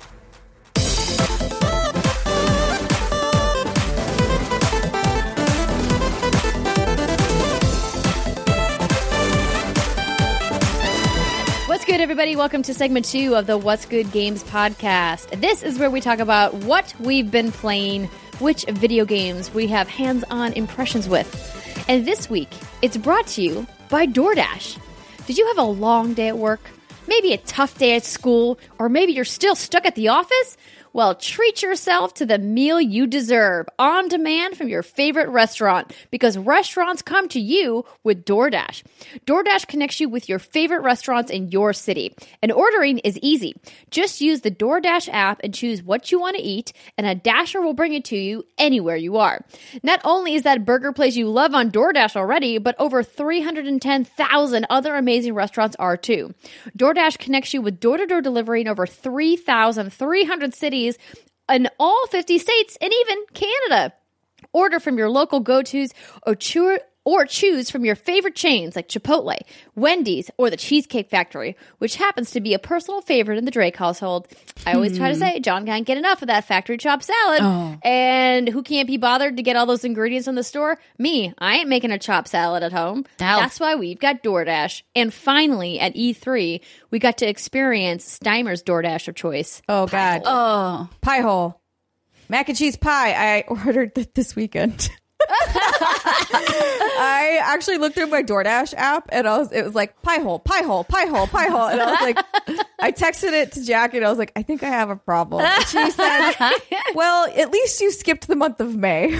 Good, everybody. Welcome to segment two of the What's Good Games podcast. This is where we talk about what we've been playing, which video games we have hands-on impressions with. And this week, it's brought to you by DoorDash. Did you have a long day at work? Maybe a tough day at school? Or maybe you're still stuck at the office? Well, treat yourself to the meal you deserve on demand from your favorite restaurant, because restaurants come to you with DoorDash. DoorDash connects you with your favorite restaurants in your city, and ordering is easy. Just use the DoorDash app and choose what you want to eat, and a Dasher will bring it to you anywhere you are. Not only is that burger place you love on DoorDash already, but over three hundred ten thousand other amazing restaurants are too. DoorDash connects you with door-to-door delivery in over three thousand three hundred cities in all fifty states and even Canada. Order from your local go-tos or chur- or choose from your favorite chains like Chipotle, Wendy's, or the Cheesecake Factory, which happens to be a personal favorite in the Drake household. I always try to say, John can't get enough of that factory chopped salad. Oh. And who can't be bothered to get all those ingredients in the store? Me. I ain't making a chopped salad at home. Ow. That's why we've got DoorDash. And finally, at E three, we got to experience Steimer's DoorDash of choice. Oh, pie God. Hole. Oh, pie hole. Mac and cheese pie. I ordered that this weekend. I actually looked through my DoorDash app and I was it was like pie hole, pie hole, pie hole, pie hole, and I was like, I texted it to Jackie and I was like, I think I have a problem. And she said, well, at least you skipped the month of May.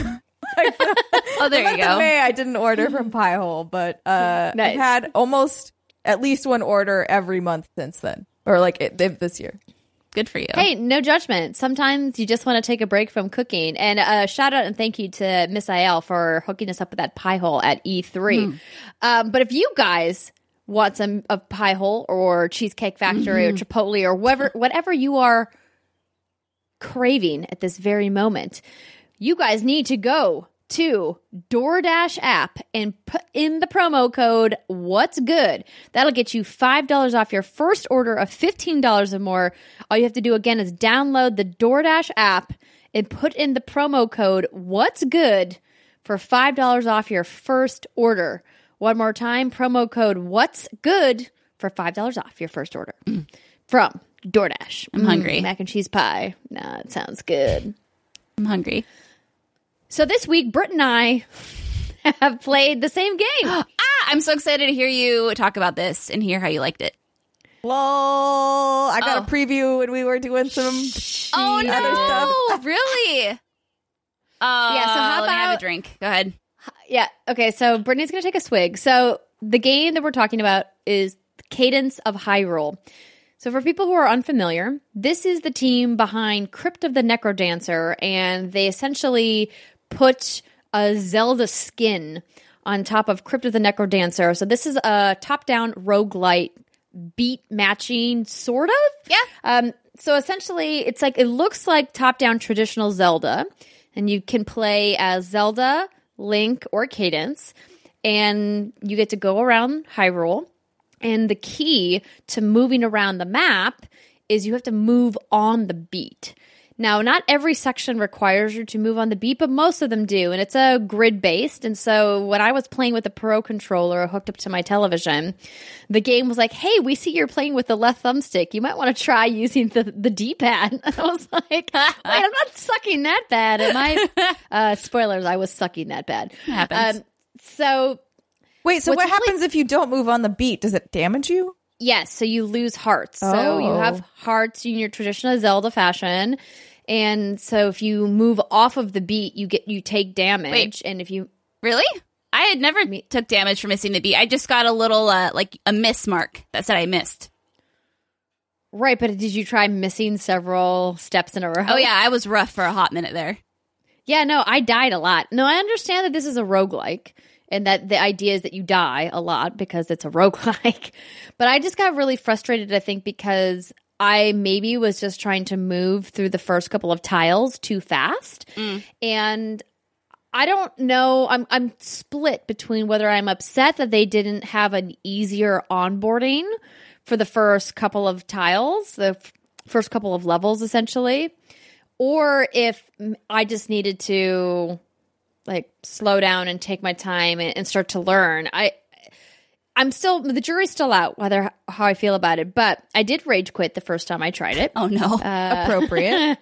Like the, oh, there the you month go. Of May I didn't order from pie hole, but uh, nice. I've had almost at least one order every month since then, or like it, it, this year. Good for you. Hey, no judgment. Sometimes you just want to take a break from cooking. And a shout out and thank you to Miss I L for hooking us up with that pie hole at E three. Hmm. Um, but if you guys want some of pie hole or Cheesecake Factory mm-hmm. or Chipotle or whatever, whatever you are craving at this very moment, you guys need to go to DoorDash app and put in the promo code What's Good. That'll get you five dollars off your first order of fifteen dollars or more. All you have to do again is download the DoorDash app and put in the promo code What's Good for five dollars off your first order. One more time, promo code What's Good for five dollars off your first order mm. from DoorDash. I'm mm, hungry. Mac and cheese pie. Nah, it sounds good. I'm hungry. So this week, Britt and I have played the same game. Ah, I'm so excited to hear you talk about this and hear how you liked it. Lol. I got oh. a preview when we were doing some oh, no. other stuff. Really? Uh, yeah, so how let about, me have a drink. Go ahead. Yeah, okay, so Brittany's going to take a swig. So the game that we're talking about is Cadence of Hyrule. So for people who are unfamiliar, this is the team behind Crypt of the Necrodancer, and they essentially put a Zelda skin on top of Crypt of the Necrodancer. So this is a top-down roguelite beat matching, sort of. Yeah. Um, so essentially, it's like it looks like top-down traditional Zelda, and you can play as Zelda, Link, or Cadence, and you get to go around Hyrule. And the key to moving around the map is you have to move on the beat. Now, not every section requires you to move on the beat, but most of them do. And it's a grid-based. And so when I was playing with a Pro controller hooked up to my television, the game was like, hey, we see you're playing with the left thumbstick. You might want to try using the, the D-pad. I was like, wait, I'm not sucking that bad. Am I? Uh, spoilers, I was sucking that bad. It happens. Um, so... Wait, so What's what happens like, if you don't move on the beat? Does it damage you? Yes, so you lose hearts. Oh. So you have hearts in your traditional Zelda fashion. And so if you move off of the beat, you get you take damage. Wait, and if you Really? I had never me- took damage from missing the beat. I just got a little uh, like a miss mark that said I missed. Right, but did you try missing several steps in a row? Oh yeah, I was rough for a hot minute there. Yeah, no, I died a lot. No, I understand that this is a roguelike. And that the idea is that you die a lot because it's a roguelike. But I just got really frustrated, I think, because I maybe was just trying to move through the first couple of tiles too fast. Mm. And I don't know. I'm I'm split between whether I'm upset that they didn't have an easier onboarding for the first couple of tiles, the f- first couple of levels, essentially, or if I just needed to like slow down and take my time and, and start to learn. I I'm still, the jury's still out whether how I feel about it, but I did rage quit the first time I tried it. Oh no. Uh, Appropriate.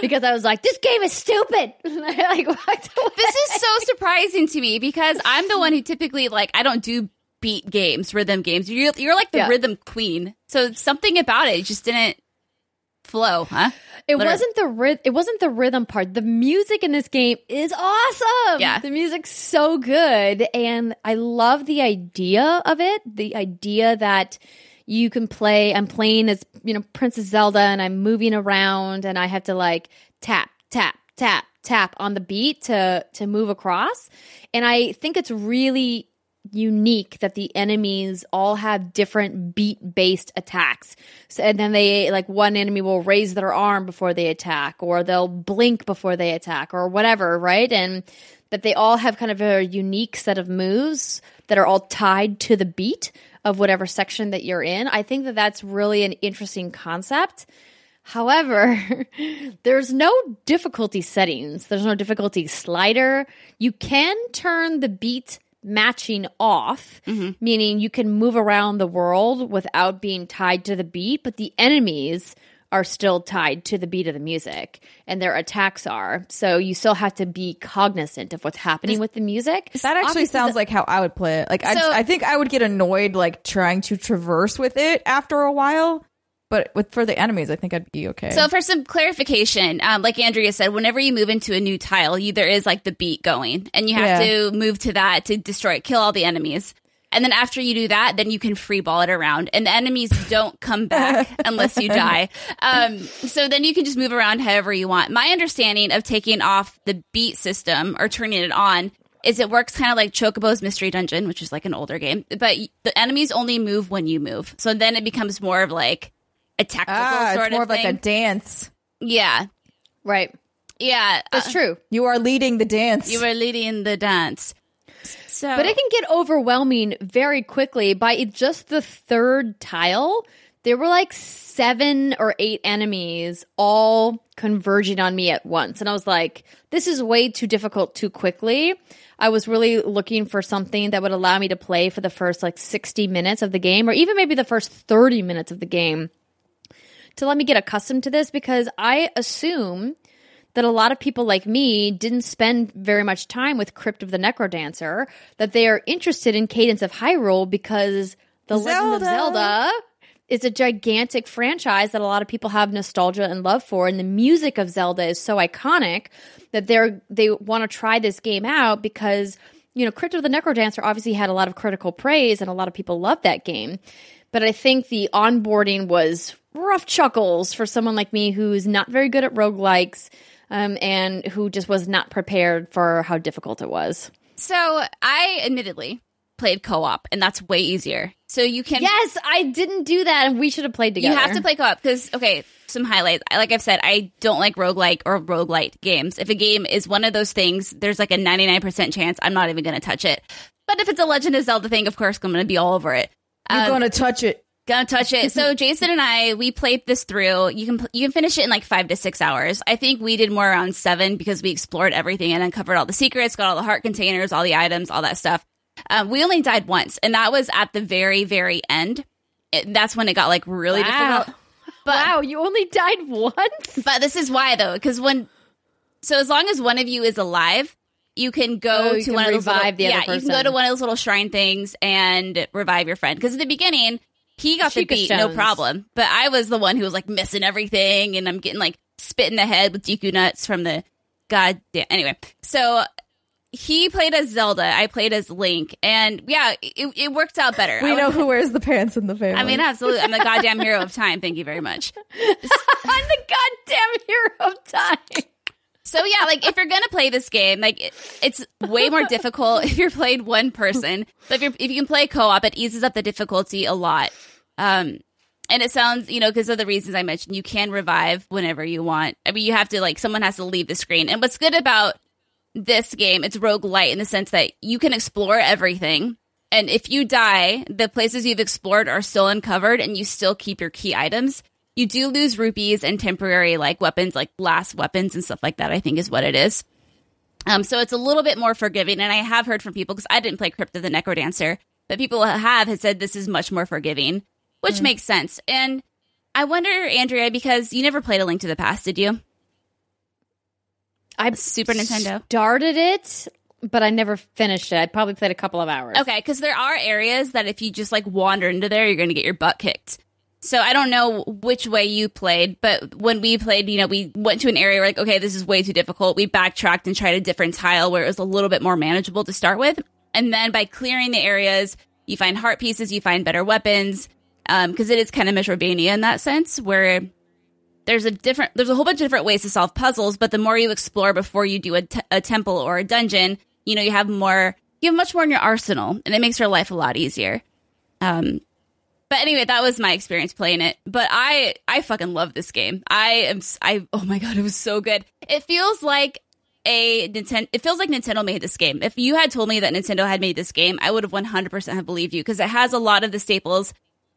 Because I was like, this game is stupid. And I like walked away. This is so surprising to me because I'm the one who typically like, I don't do beat games, rhythm games. You're, you're like the yeah. rhythm queen. So something about it just didn't flow, huh? It Literally. wasn't the ry- it wasn't the rhythm part. The music in this game is awesome. Yeah. The music's so good, and I love the idea of it. The idea that you can play. I'm playing as, you know, Princess Zelda, and I'm moving around, and I have to like tap, tap, tap, tap on the beat to to move across. And I think it's really unique that the enemies all have different beat-based attacks. So, and then they, like, one enemy will raise their arm before they attack, or they'll blink before they attack, or whatever, right? And that they all have kind of a unique set of moves that are all tied to the beat of whatever section that you're in. I think that that's really an interesting concept. However, there's no difficulty settings. There's no difficulty slider. You can turn the beat matching off, mm-hmm. meaning you can move around the world without being tied to the beat, but the enemies are still tied to the beat of the music, and their attacks are. So you still have to be cognizant of what's happening is, with the music. That actually Obviously sounds the, like how I would play it. Like so, I, I think I would get annoyed like trying to traverse with it after a while. But with for the enemies, I think I'd be okay. So for some clarification, um, like Andrea said, whenever you move into a new tile, you, there is like the beat going. And you have yeah. to move to that to destroy it, kill all the enemies. And then after you do that, then you can free ball it around. And the enemies don't come back unless you die. Um, so then you can just move around however you want. My understanding of taking off the beat system or turning it on is it works kind of like Chocobo's Mystery Dungeon, which is like an older game. But the enemies only move when you move. So then it becomes more of like a tactical ah, sort it's more of, of like a dance. Yeah. Right. Yeah. That's uh, true. You are leading the dance. You are leading the dance. So, but it can get overwhelming very quickly. By just the third tile, there were like seven or eight enemies all converging on me at once. And I was like, this is way too difficult too quickly. I was really looking for something that would allow me to play for the first like sixty minutes of the game, or even maybe the first thirty minutes of the game, to let me get accustomed to this, because I assume that a lot of people like me didn't spend very much time with Crypt of the Necrodancer, that they are interested in Cadence of Hyrule because The Legend of Zelda is a gigantic franchise that a lot of people have nostalgia and love for, and the music of Zelda is so iconic that they're, they want to try this game out because, you know, Crypt of the Necrodancer obviously had a lot of critical praise and a lot of people loved that game. But I think the onboarding was rough chuckles for someone like me who's not very good at roguelikes, um, and who just was not prepared for how difficult it was. So I admittedly played co-op, and that's way easier. So you can... Yes, I didn't do that, and we should have played together. You have to play co-op because, okay, some highlights. Like I've said, I don't like roguelike or roguelite games. If a game is one of those things, there's like a ninety-nine percent chance I'm not even going to touch it. But if it's a Legend of Zelda thing, of course, I'm going to be all over it. You're um, going to touch it. Gonna touch it. So Jason and I, we played this through. You can you can finish it in like five to six hours. I think we did more around seven because we explored everything and uncovered all the secrets, got all the heart containers, all the items, all that stuff. Um, we only died once, and that was at the very, very end. It, that's when it got like really wow. difficult. But, wow, you only died once? But this is why though, because when so as long as one of you is alive, you can go oh, you to can one of those little, the yeah, other person. You can go to one of those little shrine things and revive your friend. Because at the beginning, he got Chica the beat, stones. No problem. But I was the one who was, like, missing everything, and I'm getting, like, spit in the head with Deku Nuts from the goddamn... Anyway, so he played as Zelda. I played as Link. And, yeah, it, it worked out better. We I know would... who wears the pants in the family. I mean, absolutely. I'm the goddamn hero of time. Thank you very much. I'm the goddamn hero of time. So, yeah, like, if you're going to play this game, like, it, it's way more difficult if you're playing one person. But if, you're, if you can play co-op, it eases up the difficulty a lot. Um, And it sounds, you know, because of the reasons I mentioned, you can revive whenever you want. I mean, you have to, like, someone has to leave the screen. And what's good about this game, it's roguelite in the sense that you can explore everything. And if you die, the places you've explored are still uncovered and you still keep your key items. You do lose rupees and temporary, like, weapons, like last weapons and stuff like that, I think is what it is. Um, so it's a little bit more forgiving. And I have heard from people, because I didn't play Crypt of the Necrodancer, but people have, have said this is much more forgiving. Which mm. makes sense. And I wonder, Andrea, because you never played A Link to the Past, did you? I Super Nintendo started it, but I never finished it. I probably played a couple of hours. Okay, because there are areas that if you just like wander into there, you're going to get your butt kicked. So I don't know which way you played, but when we played, you know, we went to an area where like, okay, this is way too difficult. We backtracked and tried a different tile where it was a little bit more manageable to start with. And then by clearing the areas, you find heart pieces, you find better weapons. Because um, it is kind of Metroidvania in that sense, where there's a different, there's a whole bunch of different ways to solve puzzles. But the more you explore before you do a, t- a temple or a dungeon, you know, you have more, you have much more in your arsenal, and it makes your life a lot easier. Um, but anyway, that was my experience playing it. But I, I fucking love this game. I am, I oh my god, it was so good. It feels like a Nintendo. It feels like Nintendo made this game. If you had told me that Nintendo had made this game, I would have one hundred percent have believed you, because it has a lot of the staples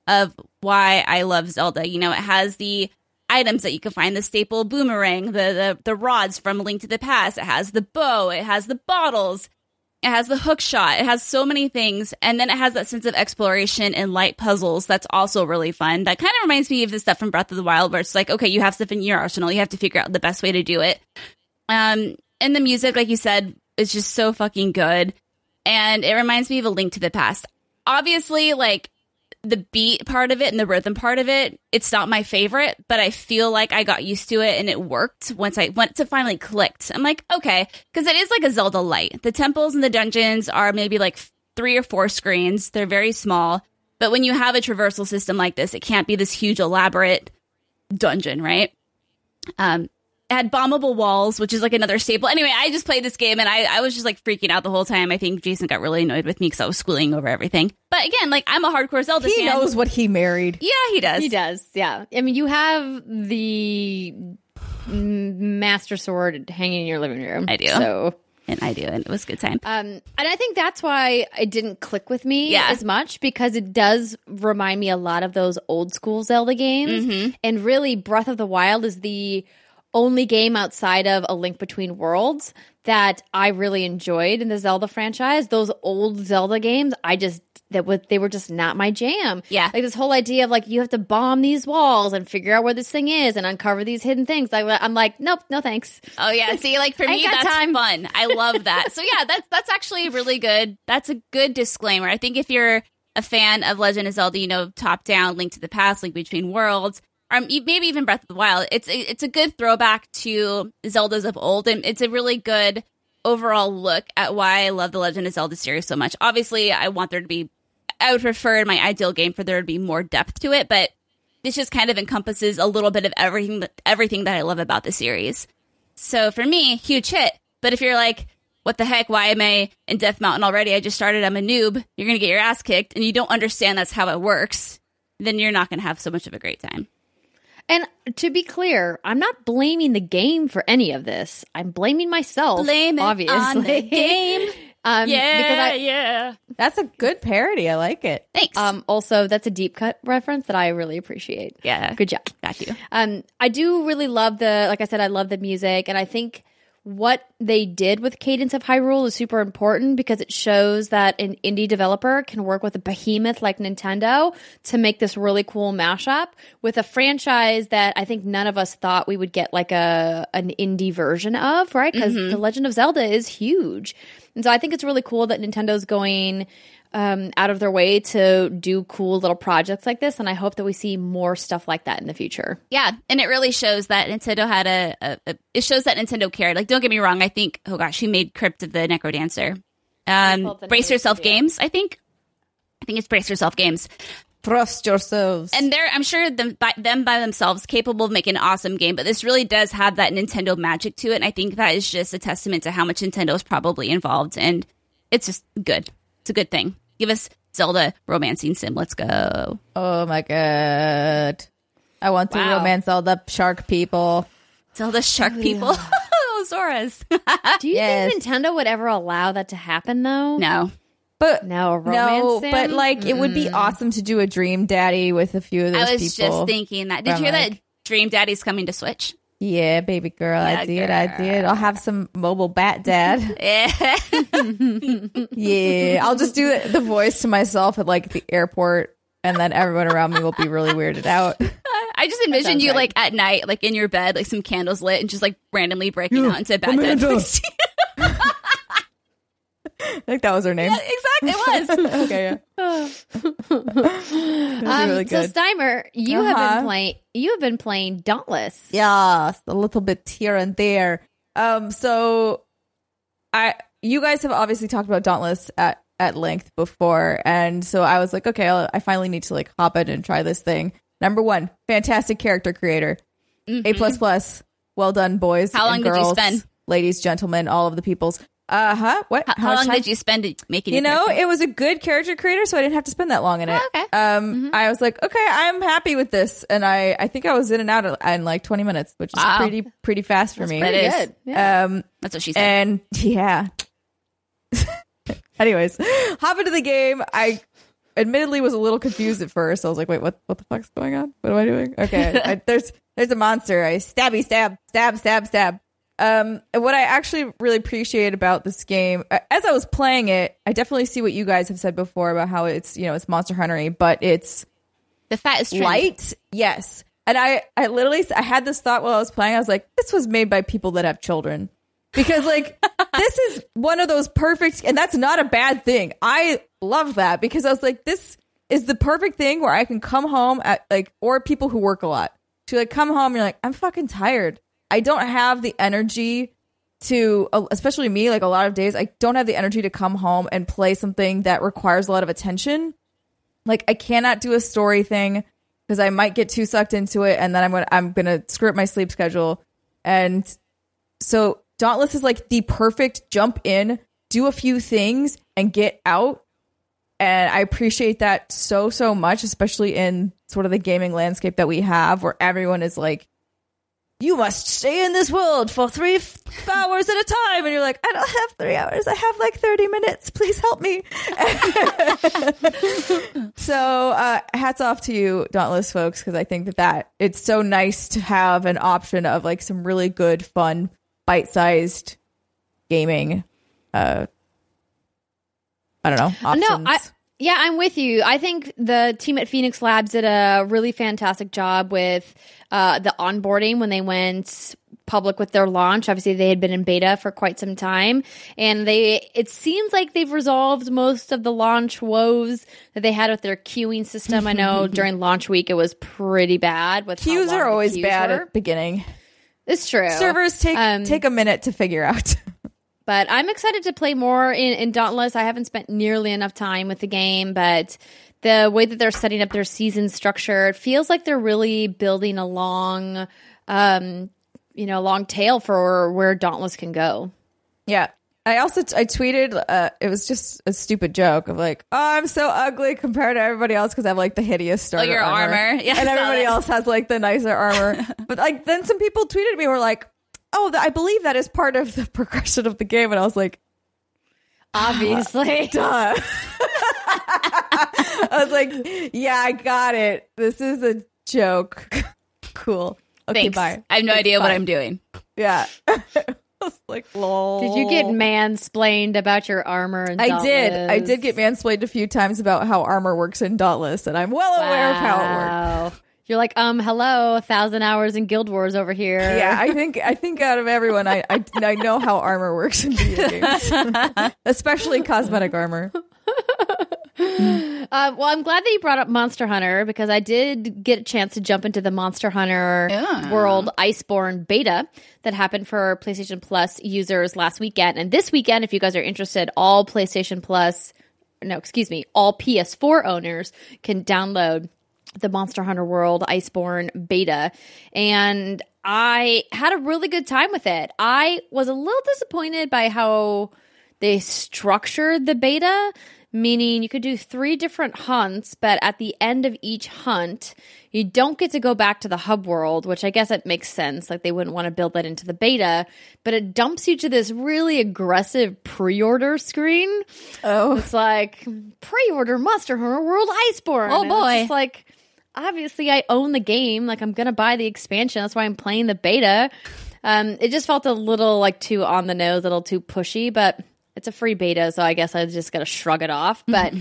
of why I love Zelda. You know, it has the items that you can find, the staple boomerang, the, the the rods from Link to the Past. It has the bow. It has the bottles. It has the hook shot. It has so many things. And then it has that sense of exploration and light puzzles that's also really fun. That kind of reminds me of the stuff from Breath of the Wild, where it's like, okay, you have stuff in your arsenal. You have to figure out the best way to do it. Um, and the music, like you said, is just so fucking good. And it reminds me of A Link to the Past. Obviously, like, the beat part of it and the rhythm part of it, it's not my favorite, but I feel like I got used to it and it worked once I once it finally clicked. I'm like, okay, because it is like a Zelda light. The temples and the dungeons are maybe like three or four screens. They're very small. But when you have a traversal system like this, it can't be this huge, elaborate dungeon, right? Um, it had bombable walls, which is like another staple. Anyway, I just played this game and I, I was just like freaking out the whole time. I think Jason got really annoyed with me because I was squealing over everything. But again, like, I'm a hardcore Zelda fan. He knows what he married. Yeah, he does. He does. Yeah. I mean, you have the Master Sword hanging in your living room. I do. So. And I do. And it was a good time. Um, and I think that's why it didn't click with me yeah. as much, because it does remind me a lot of those old school Zelda games. Mm-hmm. And really, Breath of the Wild is the only game outside of A Link Between Worlds that I really enjoyed in the Zelda franchise. Those old Zelda games, I just that was, they were just not my jam. Yeah, like this whole idea of like you have to bomb these walls and figure out where this thing is and uncover these hidden things. I, I'm like, nope, no thanks. Oh yeah, see, like for me that's time. fun. I love that. So yeah, that's that's actually really good. That's a good disclaimer. I think if you're a fan of Legend of Zelda, you know, top down, Link to the Past, Link Between Worlds. Um, maybe even Breath of the Wild. It's a, it's a good throwback to Zeldas of old, and it's a really good overall look at why I love the Legend of Zelda series so much. Obviously, I want there to be, I would prefer in my ideal game for there to be more depth to it, but this just kind of encompasses a little bit of everything, everything that I love about the series. So for me, huge hit. But if you're like, what the heck, why am I in Death Mountain already? I just started, I'm a noob. You're going to get your ass kicked, and you don't understand that's how it works, then you're not going to have so much of a great time. And to be clear, I'm not blaming the game for any of this. I'm blaming myself, Blame it obviously. On the game. um, yeah, because I, yeah. That's a good parody. I like it. Thanks. Um, also, that's a deep cut reference that I really appreciate. Yeah. Good job. Got you. Um, I do really love the, like I said, I love the music. And I think what they did with Cadence of Hyrule is super important, because it shows that an indie developer can work with a behemoth like Nintendo to make this really cool mashup with a franchise that I think none of us thought we would get like a an indie version of, right? Because mm-hmm. The Legend of Zelda is huge. And so I think it's really cool that Nintendo's going um, out of their way to do cool little projects like this. And I hope that we see more stuff like that in the future. Yeah. And it really shows that Nintendo had a, a, a it shows that Nintendo cared. Like, don't get me wrong. I think, oh gosh, who made Crypt of the Necrodancer? Um, Brace Yourself Games, I think. I think it's Brace Yourself Games. Trust yourselves. And they're, I'm sure them by, them by themselves capable of making an awesome game, but this really does have that Nintendo magic to it. And I think that is just a testament to how much Nintendo is probably involved. And it's just good. It's a good thing. Give us Zelda romancing sim. Let's go. Oh my god. I want to wow. romance all the shark people. Zelda shark yeah. people. Zoras. Do you yes. think Nintendo would ever allow that to happen though? No. But no, romance no, sim? But like mm. it would be awesome to do a Dream Daddy with a few of those people. I was people just thinking that. Did you hear like, that Dream Daddy's coming to Switch? Yeah, baby girl, yeah, I did, girl. I did. I'll have some mobile bat dad. Yeah, I'll just do the voice to myself at like the airport, and then everyone around me will be really weirded out. I just envisioned you right. like at night, like in your bed, like some candles lit, and just like randomly breaking yeah, out into bat dad voice. I think that was her name. Yeah, exactly, it was. Okay, yeah. um, really so Steimer, you uh-huh. have been playing. You have been playing Dauntless. Yes, a little bit here and there. Um, so I, you guys have obviously talked about Dauntless at at length before, and so I was like, okay, I'll, I finally need to like hop in and try this thing. Number one, fantastic character creator, mm-hmm. A plus plus. Well done, boys. How and long girls, did you spend, ladies, gentlemen, all of the peoples? Uh huh. What? How, how, how long time? did you spend making? You know, character? It was a good character creator, so I didn't have to spend that long in it. Oh, okay. Um, mm-hmm. I was like, okay, I'm happy with this, and I, I think I was in and out in like twenty minutes, which is wow. pretty pretty fast for That's me. That is. Good. Yeah. Um, That's what she said. And yeah. Anyways, hop into the game. I admittedly was a little confused at first. I was like, wait, what? What the fuck's going on? What am I doing? Okay, I, there's there's a monster. I stabby stab stab stab stab. Um, what I actually really appreciate about this game, as I was playing it, I definitely see what you guys have said before about how it's, you know, it's Monster Hunter-y, but it's the fat is light. Yes. And I, I literally, I had this thought while I was playing. I was like, this was made by people that have children, because like, this is one of those perfect, and that's not a bad thing. I love that, because I was like, this is the perfect thing where I can come home at like, or people who work a lot to like come home. And you're like, I'm fucking tired. I don't have the energy to, especially me, like a lot of days, I don't have the energy to come home and play something that requires a lot of attention. Like I cannot do a story thing because I might get too sucked into it, and then I'm gonna I'm gonna screw up my sleep schedule. And so Dauntless is like the perfect jump in, do a few things, and get out. And I appreciate that so so much, especially in sort of the gaming landscape that we have, where everyone is like, you must stay in this world for three f- hours at a time. And you're like, I don't have three hours. I have like thirty minutes. Please help me. So uh, hats off to you, Dauntless folks, because I think that, that it's so nice to have an option of like some really good, fun, bite-sized gaming. Uh, I don't know. Options. No, I- Yeah, I'm with you. I think the team at Phoenix Labs did a really fantastic job with uh, the onboarding when they went public with their launch. Obviously, they had been in beta for quite some time, and they it seems like they've resolved most of the launch woes that they had with their queuing system. I know during launch week, it was pretty bad. With queues are always queues bad were. at the beginning. It's true. Servers take um, take a minute to figure out. But I'm excited to play more in, in Dauntless. I haven't spent nearly enough time with the game, but the way that they're setting up their season structure, it feels like they're really building a long, um, you know, long tail for where Dauntless can go. Yeah. I also t- I tweeted, uh, it was just a stupid joke of like, oh, I'm so ugly compared to everybody else because I have like the hideous starter oh, your armor. armor. Yeah, and everybody else has like the nicer armor. But like then some people tweeted me were like, oh, I believe that is part of the progression of the game. And I was like, obviously. Duh. I was like, yeah, I got it. This is a joke. Cool. Okay, thanks. Bye. I have no Thanks, idea bye. What I'm doing. Yeah. I was like, lol. Did you get mansplained about your armor in Dauntless? I did. I did get mansplained a few times about how armor works in Dauntless, and I'm well aware wow. of how it works. You're like, um, hello, a thousand hours in Guild Wars over here. Yeah, I think I think out of everyone, I I, I know how armor works in video games, especially cosmetic armor. Mm. Uh, well, I'm glad that you brought up Monster Hunter, because I did get a chance to jump into the Monster Hunter yeah. World Iceborne beta that happened for PlayStation Plus users last weekend. And this weekend, if you guys are interested, all PlayStation Plus, no, excuse me, all P S four owners can download the Monster Hunter World Iceborne beta, and I had a really good time with it. I was a little disappointed by how they structured the beta. meaning you could do three different hunts, but at the end of each hunt, you don't get to go back to the hub world, which I guess it makes sense. Like, they wouldn't want to build that into the beta, but it dumps you to this really aggressive pre-order screen. Oh. It's like, pre-order Monster Hunter World Iceborne. Oh, boy. It's just like, obviously, I own the game. Like, I'm going to buy the expansion. That's why I'm playing the beta. Um, it just felt a little, like, too on the nose, a little too pushy, but it's a free beta, so I guess I just got to shrug it off. But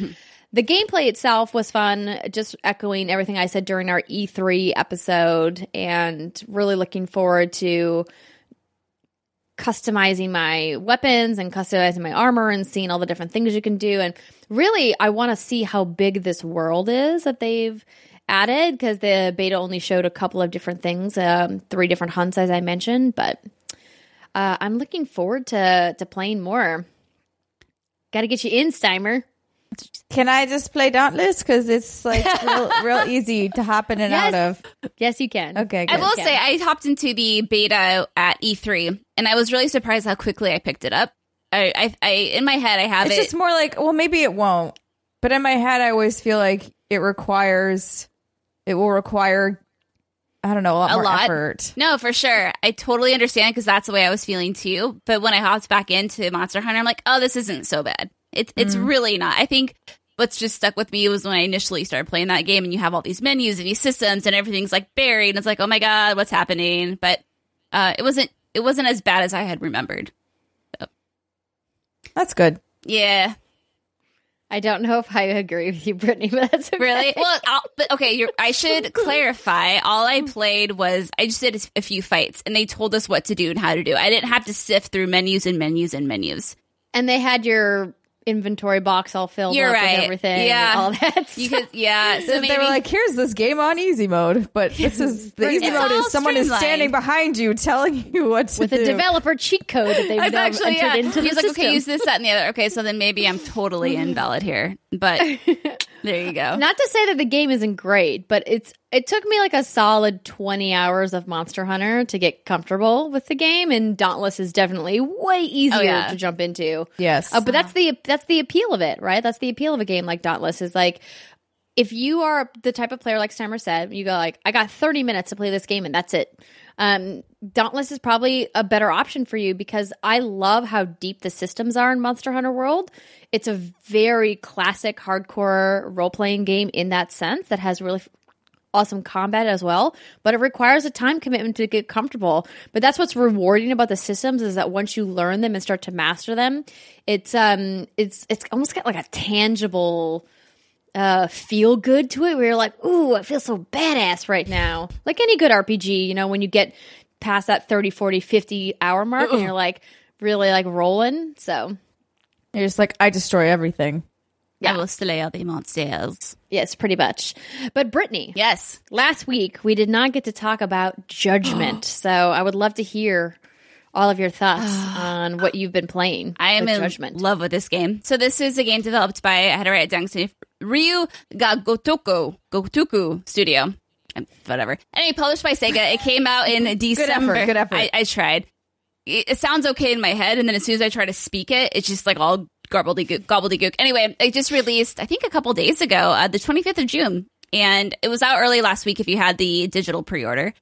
the gameplay itself was fun, just echoing everything I said during our E three episode, and really looking forward to customizing my weapons and customizing my armor and seeing all the different things you can do. And really, I want to see how big this world is that they've added, because the beta only showed a couple of different things, um, three different hunts, as I mentioned. But uh, I'm looking forward to to playing more. Got to get you in, Steimer. Can I just play Dauntless? Because it's like real, real easy to hop in and yes. out of. Yes, you can. Okay, good. I will say I hopped into the beta at E three, and I was really surprised how quickly I picked it up. I, I, I in my head, I have it's it. It's just more like, well, maybe it won't. But in my head, I always feel like it requires. It will require, I don't know, a lot a more lot. effort. No, for sure. I totally understand, because that's the way I was feeling too. But when I hopped back into Monster Hunter, I'm like, oh, this isn't so bad. It's mm. it's really not. I think what's just stuck with me was when I initially started playing that game, and you have all these menus and these systems, and everything's like buried. And it's like, oh my God, what's happening? But uh, it wasn't it wasn't as bad as I had remembered. So. That's good. Yeah. I don't know if I agree with you, Brittany, but that's okay. Really? Well, I'll, but okay, you're, I should clarify. All I played was, I just did a few fights, and they told us what to do and how to do. I didn't have to sift through menus and menus and menus. And they had your inventory box all filled you're up right. with everything yeah. and all that stuff. You could, yeah. So maybe, they were like, here's this game on easy mode, but this is the easy mode is someone is standing behind you telling you what to with do. With a developer cheat code that they've actually, entered yeah. into He's the like, system. Okay, use this, that, and the other. Okay, so then maybe I'm totally invalid here, but there you go. Not to say that the game isn't great, but it's it took me like a solid twenty hours of Monster Hunter to get comfortable with the game, and Dauntless is definitely way easier oh, yeah. to jump into. Yes. Uh, but that's the that's the appeal of it, right? That's the appeal of a game like Dauntless, is like, if you are the type of player, like Steimer said, you go like, I got thirty minutes to play this game and that's it. Um, Dauntless is probably a better option for you, because I love how deep the systems are in Monster Hunter World. It's a very classic hardcore role-playing game in that sense that has really awesome combat as well, but it requires a time commitment to get comfortable. But that's what's rewarding about the systems, is that once you learn them and start to master them, it's um it's it's almost got like a tangible uh feel good to it, where you're like, ooh, I feel so badass right now. Like any good R P G, you know, when you get past that thirty, forty, fifty hour mark, ooh, and you're like really like rolling. So you're just like, I destroy everything. Yeah. I will slay all the monsters. Yes, pretty much. But Brittany. Yes. Last week, we did not get to talk about Judgment. So I would love to hear all of your thoughts on what you've been playing. I am in Judgment. love with this game. So this is a game developed by, I had to write it down, Ryu ga Gotoku, Gotoku Studio. Whatever. Anyway, published by Sega. It came out in December. Good effort. Good effort. I, I tried. It, it sounds okay in my head. And then as soon as I try to speak it, it's just like all gobbledygook, gobbledygook. Anyway, it just released, I think, a couple days ago, uh, the twenty-fifth of June, and it was out early last week if you had the digital pre-order.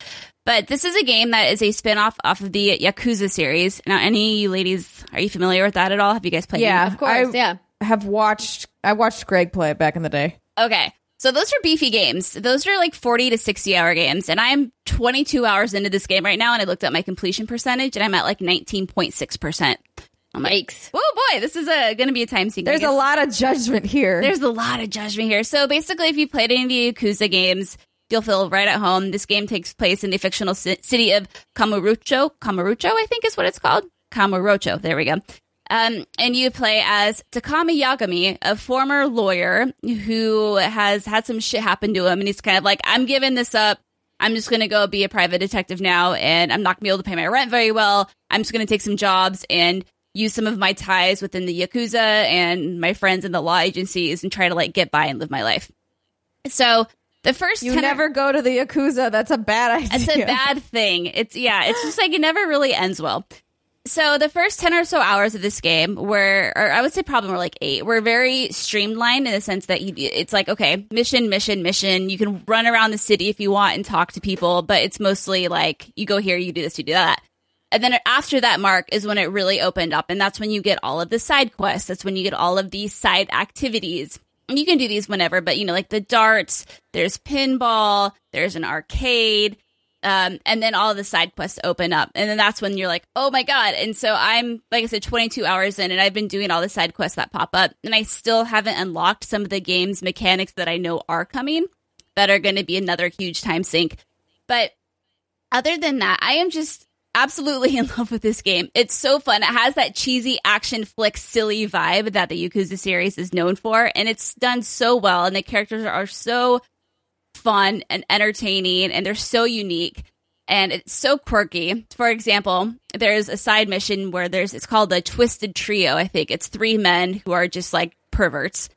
But this is a game that is a spin-off off of the Yakuza series. Now, any you ladies, are you familiar with that at all? Have you guys played yeah, it? Yeah, of course. I yeah. have watched, I watched Greg play it back in the day. Okay. So those are beefy games. Those are like forty to sixty hour games. And I'm twenty-two hours into this game right now, and I looked at my completion percentage, and I'm at like nineteen point six percent. I'm like, oh boy, this is going to be a time sink. There's a lot of judgment here. There's a lot of judgment here. So basically, if you played any of the Yakuza games, you'll feel right at home. This game takes place in the fictional c- city of Kamurocho. Kamurocho, I think is what it's called. Kamurocho. There we go. Um, and you play as Takami Yagami, a former lawyer who has had some shit happen to him. And he's kind of like, I'm giving this up. I'm just going to go be a private detective now. And I'm not going to be able to pay my rent very well. I'm just going to take some jobs and use some of my ties within the Yakuza and my friends in the law agencies and try to like get by and live my life. So the first you never of, go to the Yakuza. That's a bad idea. That's a bad thing. It's yeah. It's just like it never really ends well. So the first ten or so hours of this game were, or I would say probably more like eight, were very streamlined in the sense that you, it's like, okay, mission, mission, mission. You can run around the city if you want and talk to people, but it's mostly like you go here, you do this, you do that. And then after that mark is when it really opened up. And that's when you get all of the side quests. That's when you get all of these side activities. And you can do these whenever, but you know, like the darts, there's pinball, there's an arcade. Um, and then all of the side quests open up. And then that's when you're like, oh my God. And so I'm, like I said, twenty-two hours in and I've been doing all the side quests that pop up. And I still haven't unlocked some of the game's mechanics that I know are coming that are going to be another huge time sink. But other than that, I am just absolutely in love with this game. It's so fun. It has that cheesy action flick, silly vibe that the Yakuza series is known for. And it's done so well. And the characters are so fun and entertaining, and they're so unique and it's so quirky. For example, there's a side mission where there's, it's called the Twisted Trio. I think it's three men who are just like perverts,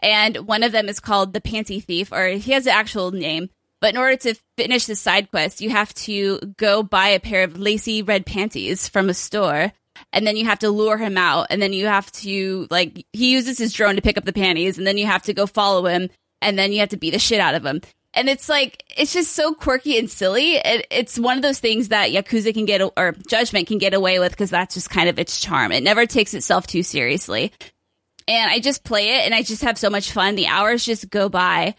and one of them is called the Panty Thief, or he has an actual name. But in order to finish the side quest, you have to go buy a pair of lacy red panties from a store, and then you have to lure him out, and then you have to, like, he uses his drone to pick up the panties, and then you have to go follow him, and then you have to beat the shit out of him. And it's like, it's just so quirky and silly. It, it's one of those things that Yakuza can get, or Judgment can get away with, because that's just kind of its charm. It never takes itself too seriously. And I just play it and I just have so much fun. The hours just go by.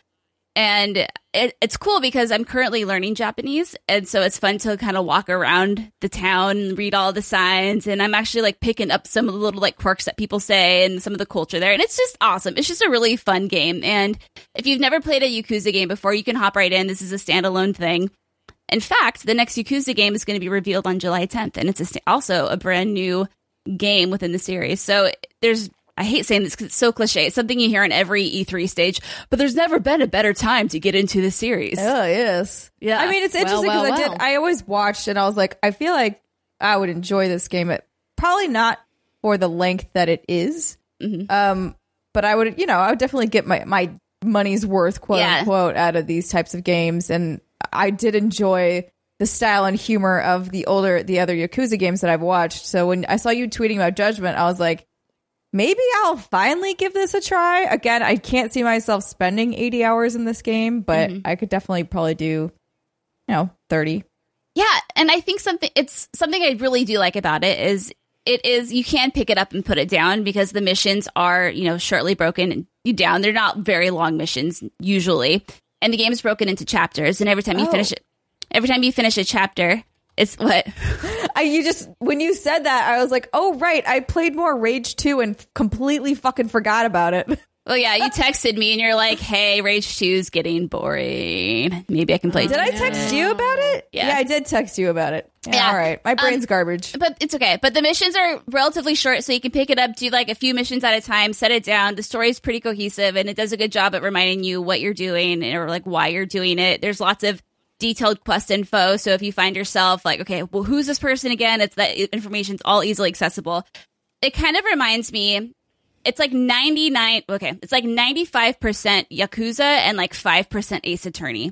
And it, it's cool because I'm currently learning Japanese. And so it's fun to kind of walk around the town and read all the signs. And I'm actually like picking up some of the little like quirks that people say and some of the culture there. And it's just awesome. It's just a really fun game. And if you've never played a Yakuza game before, you can hop right in. This is a standalone thing. In fact, the next Yakuza game is going to be revealed on July tenth. And it's a st- also a brand new game within the series. So there's, I hate saying this because it's so cliche. It's something you hear on every E three stage, but there's never been a better time to get into the series. Oh, yes. Yeah. I mean, it's interesting because well, well, well. I did. I always watched and I was like, I feel like I would enjoy this game. It, probably not for the length that it is. Mm-hmm. Um, but I would, you know, I would definitely get my, my money's worth, quote yeah. unquote, out of these types of games. And I did enjoy the style and humor of the older, the other Yakuza games that I've watched. So when I saw you tweeting about Judgment, I was like, maybe I'll finally give this a try. Again, I can't see myself spending eighty hours in this game, but mm-hmm. I could definitely probably do, you know, thirty. Yeah, and I think something it's something I really do like about it is it is you can pick it up and put it down because the missions are, you know, shortly broken down. They're not very long missions usually. And the game's broken into chapters, and every time you oh. finish it every time you finish a chapter, it's what I, you just when you said that, I was like, oh, right. I played more Rage two and f- completely fucking forgot about it. Well, yeah, you texted me and you're like, hey, Rage two is getting boring. Maybe I can play. Oh, did I text you about it? Yeah. yeah, I did text you about it. Yeah. yeah. All right. My brain's um, garbage. But it's OK. But the missions are relatively short, so you can pick it up, do like a few missions at a time, set it down. The story is pretty cohesive and it does a good job at reminding you what you're doing or like why you're doing it. There's lots of detailed quest info, so if you find yourself like, okay, well, who's this person again, it's that information's all easily accessible. It kind of reminds me, it's like ninety-nine okay it's like ninety-five percent Yakuza and like five percent Ace Attorney,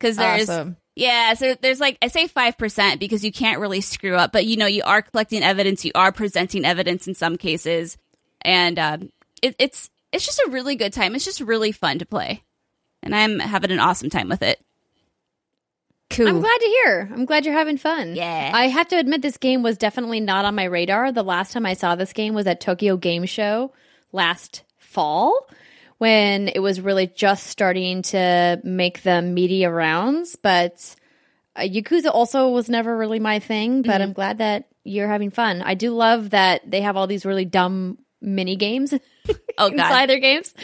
because there's awesome. yeah so there's like, I say five percent because you can't really screw up, but you know, you are collecting evidence, you are presenting evidence in some cases, and um it, it's it's just a really good time. It's just really fun to play, and I'm having an awesome time with it. Cool. I'm glad to hear. I'm glad you're having fun. Yeah. I have to admit, this game was definitely not on my radar. The last time I saw this game was at Tokyo Game Show last fall, when it was really just starting to make the media rounds. But uh, Yakuza also was never really my thing, but mm-hmm. I'm glad that you're having fun. I do love that they have all these really dumb mini games oh, inside their games.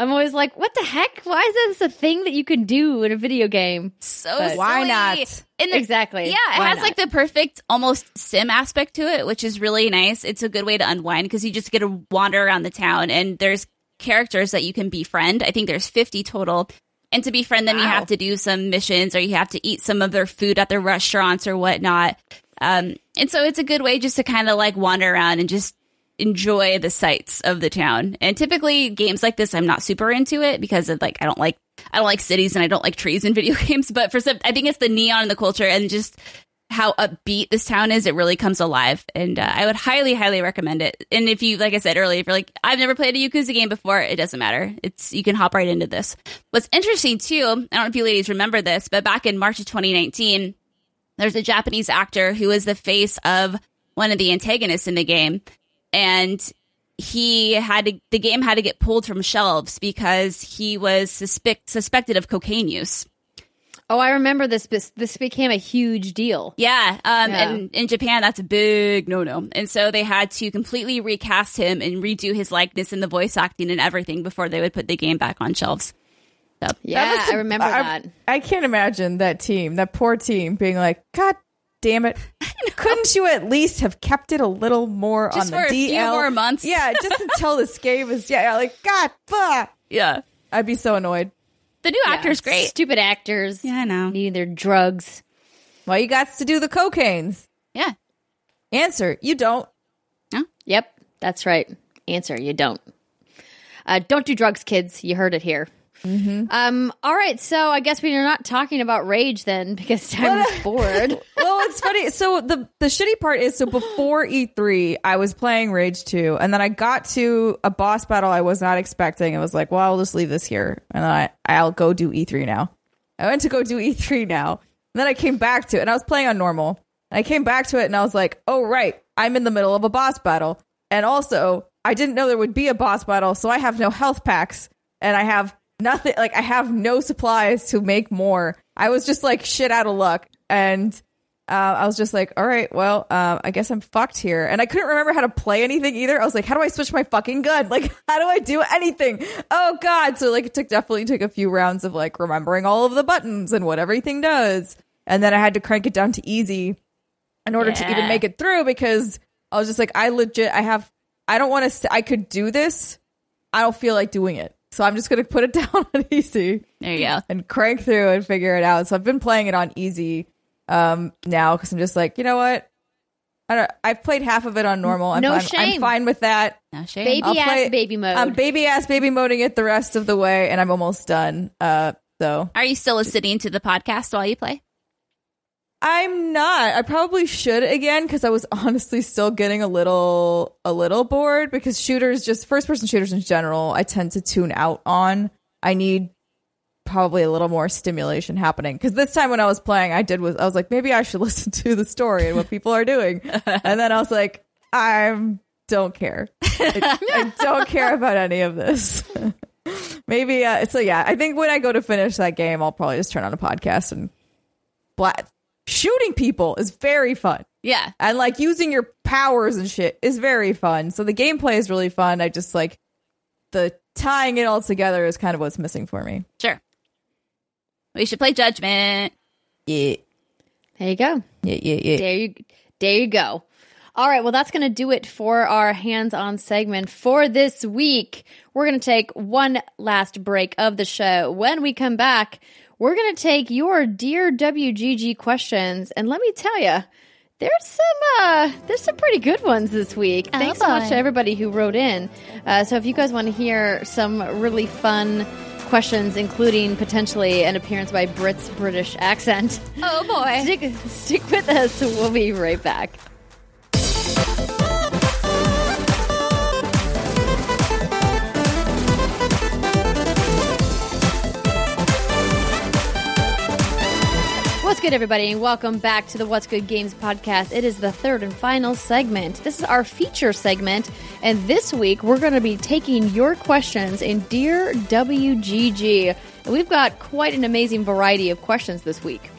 I'm always like, what the heck? Why is this a thing that you can do in a video game? So but why not? And the, exactly. Yeah, it why has not? Like the perfect almost sim aspect to it, which is really nice. It's a good way to unwind because you just get to wander around the town, and there's characters that you can befriend. I think there's fifty total. And to befriend them, wow. you have to do some missions, or you have to eat some of their food at their restaurants or whatnot. Um, and so it's a good way just to kind of like wander around and just enjoy the sights of the town. And typically games like this, I'm not super into it because of like I don't like I don't like cities and I don't like trees in video games, but for some, I think it's the neon and the culture and just how upbeat this town is. It really comes alive, and uh, I would highly, highly recommend it. And if you, like I said earlier, if you're like, I've never played a Yakuza game before, it doesn't matter. It's you can hop right into this. What's interesting too, I don't know if you ladies remember this, but back in March of twenty nineteen, there's a Japanese actor who is the face of one of the antagonists in the game, and he had to, the game had to get pulled from shelves because he was suspect, suspected of cocaine use. Oh, I remember this. This became a huge deal. Yeah, um, yeah. And in Japan, that's a big no-no. And so they had to completely recast him and redo his likeness and the voice acting and everything before they would put the game back on shelves. So, yeah, that was a, I remember I, that. I can't imagine that team, that poor team, being like, God damn it. Couldn't you at least have kept it a little more just on the D L? Just for a few more months. Yeah, just until this game is, yeah, like, God, fuck. Yeah. I'd be so annoyed. The new yeah. actor's great. Stupid actors. Yeah, I know. Needing their drugs. Well, you got to do the cocaines. Yeah. Answer, you don't. No. Yep, that's right. Answer, you don't. Uh, don't do drugs, kids. You heard it here. Mm-hmm. Um. All right, so I guess we are not talking about Rage then because Tyler's bored. Well, it's funny. So the, the shitty part is, so before E three, I was playing Rage two, and then I got to a boss battle I was not expecting. I was like, well, I'll just leave this here, and then I, I'll go do E three now. I went to go do E three now, and then I came back to it, and I was playing on normal. And I came back to it, and I was like, oh, right, I'm in the middle of a boss battle. And also, I didn't know there would be a boss battle, so I have no health packs, and I have... nothing, like I have no supplies to make more. I was just like shit out of luck, and uh, I was just like, all right, well, uh, I guess I'm fucked here. And I couldn't remember how to play anything either. I was like, how do I switch my fucking gun? Like, how do I do anything? Oh god! So like, it took definitely took a few rounds of like remembering all of the buttons and what everything does, and then I had to crank it down to easy in order yeah. to even make it through because I was just like, I legit, I have, I don't want to, I could do this, I don't feel like doing it. So I'm just going to put it down on easy. There you go. And crank through and figure it out. So I've been playing it on easy um, now because I'm just like, you know what? I don't, I've played half of it on normal. I'm, no I'm, shame. I'm fine with that. No shame. Baby ass baby mode. I'm baby ass baby moding it the rest of the way, and I'm almost done. Uh, so are you still listening to the podcast while you play? I'm not. I probably should again because I was honestly still getting a little a little bored because shooters, just first person shooters in general, I tend to tune out on. I need probably a little more stimulation happening because this time when I was playing, I did was I was like, maybe I should listen to the story and what people are doing. And then I was like, I don't care. I, I don't care about any of this. Maybe. Uh, so, yeah, I think when I go to finish that game, I'll probably just turn on a podcast and blast. Shooting people is very fun. Yeah. And like using your powers and shit is very fun. So the gameplay is really fun. I just like the tying it all together is kind of what's missing for me. Sure. We should play Judgment. Yeah. There you go. Yeah, yeah, yeah. There you, there you go. All right, well, that's going to do it for our hands-on segment for this week. We're going to take one last break of the show. When we come back, we're going to take your Dear W G G questions, and let me tell you, there's some uh, there's some pretty good ones this week. Oh, Thanks so much to everybody who wrote in. Uh, so if you guys want to hear some really fun questions, including potentially an appearance by Brit's British accent, oh boy, stick, stick with us. We'll be right back. What's good, everybody, and welcome back to the What's Good Games podcast. It is the third and final segment. This is our feature segment, and this week we're going to be taking your questions in Dear W G G. And we've got quite an amazing variety of questions this week.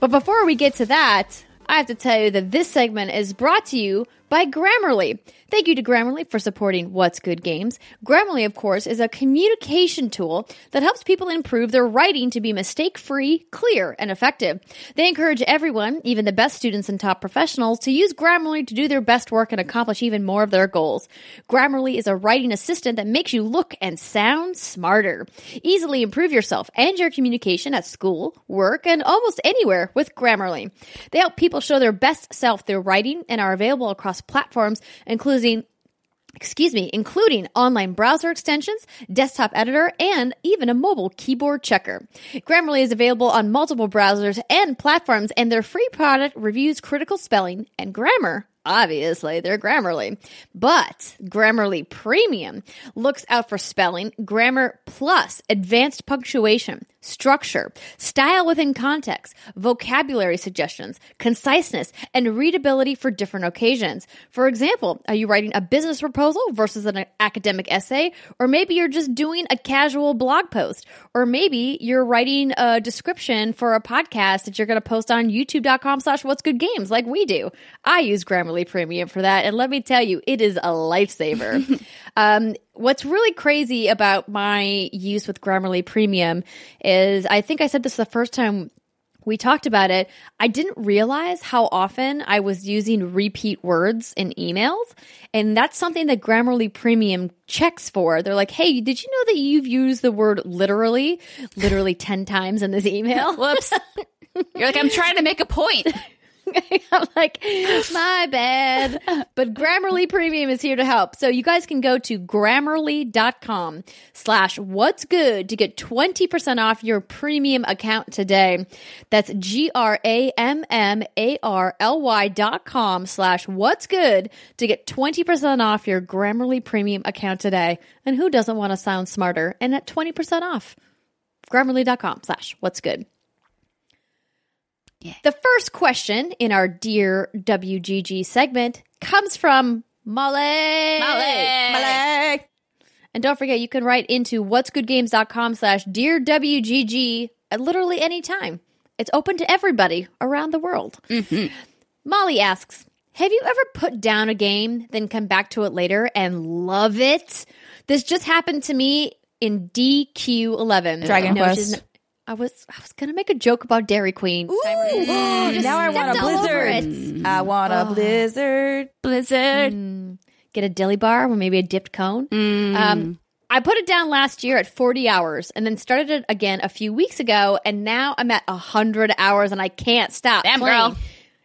But before we get to that, I have to tell you that this segment is brought to you by Grammarly. Thank you to Grammarly for supporting What's Good Games. Grammarly, of course, is a communication tool that helps people improve their writing to be mistake-free, clear, and effective. They encourage everyone, even the best students and top professionals, to use Grammarly to do their best work and accomplish even more of their goals. Grammarly is a writing assistant that makes you look and sound smarter. Easily improve yourself and your communication at school, work, and almost anywhere with Grammarly. They help people show their best self through writing and are available across platforms, including excuse me, including online browser extensions, desktop editor, and even a mobile keyboard checker. Grammarly is available on multiple browsers and platforms, and their free product reviews critical spelling and grammar. Obviously, they're Grammarly. But Grammarly Premium looks out for spelling, grammar plus advanced punctuation, structure, style within context, vocabulary suggestions, conciseness, and readability for different occasions. For example, are you writing a business proposal versus an academic essay? Or maybe you're just doing a casual blog post. Or maybe you're writing a description for a podcast that you're going to post on youtube.com slash what's good games like we do. I use Grammarly Premium for that. And let me tell you, it is a lifesaver. um, What's really crazy about my use with Grammarly Premium is, I think I said this the first time we talked about it, I didn't realize how often I was using repeat words in emails. And that's something that Grammarly Premium checks for. They're like, hey, did you know that you've used the word literally, literally ten times in this email? Whoops. You're like, I'm trying to make a point. I'm like, my bad. But Grammarly Premium is here to help. So you guys can go to grammarly.com slash what's good to get twenty percent off your premium account today. That's G-R-A-M-M-A-R-L-Y dot com slash what's good to get twenty percent off your Grammarly Premium account today. And who doesn't want to sound smarter? And at twenty percent off, grammarly.com slash what's good. The first question in our Dear W G G segment comes from Molly. Molly. Molly. And don't forget, you can write into whatsgoodgames.com slash Dear W G G at literally any time. It's open to everybody around the world. Mm-hmm. Molly asks, have you ever put down a game, then come back to it later and love it? This just happened to me in D Q eleven. Dragon no, Quest. I was I was gonna make a joke about Dairy Queen. Ooh, mm. Now I want a blizzard. I want oh. a blizzard. Blizzard. Mm. Get a dilly bar or maybe a dipped cone. Mm. Um, I put it down last year at forty hours and then started it again a few weeks ago. And now I'm at one hundred hours and I can't stop. Damn, playing. Girl.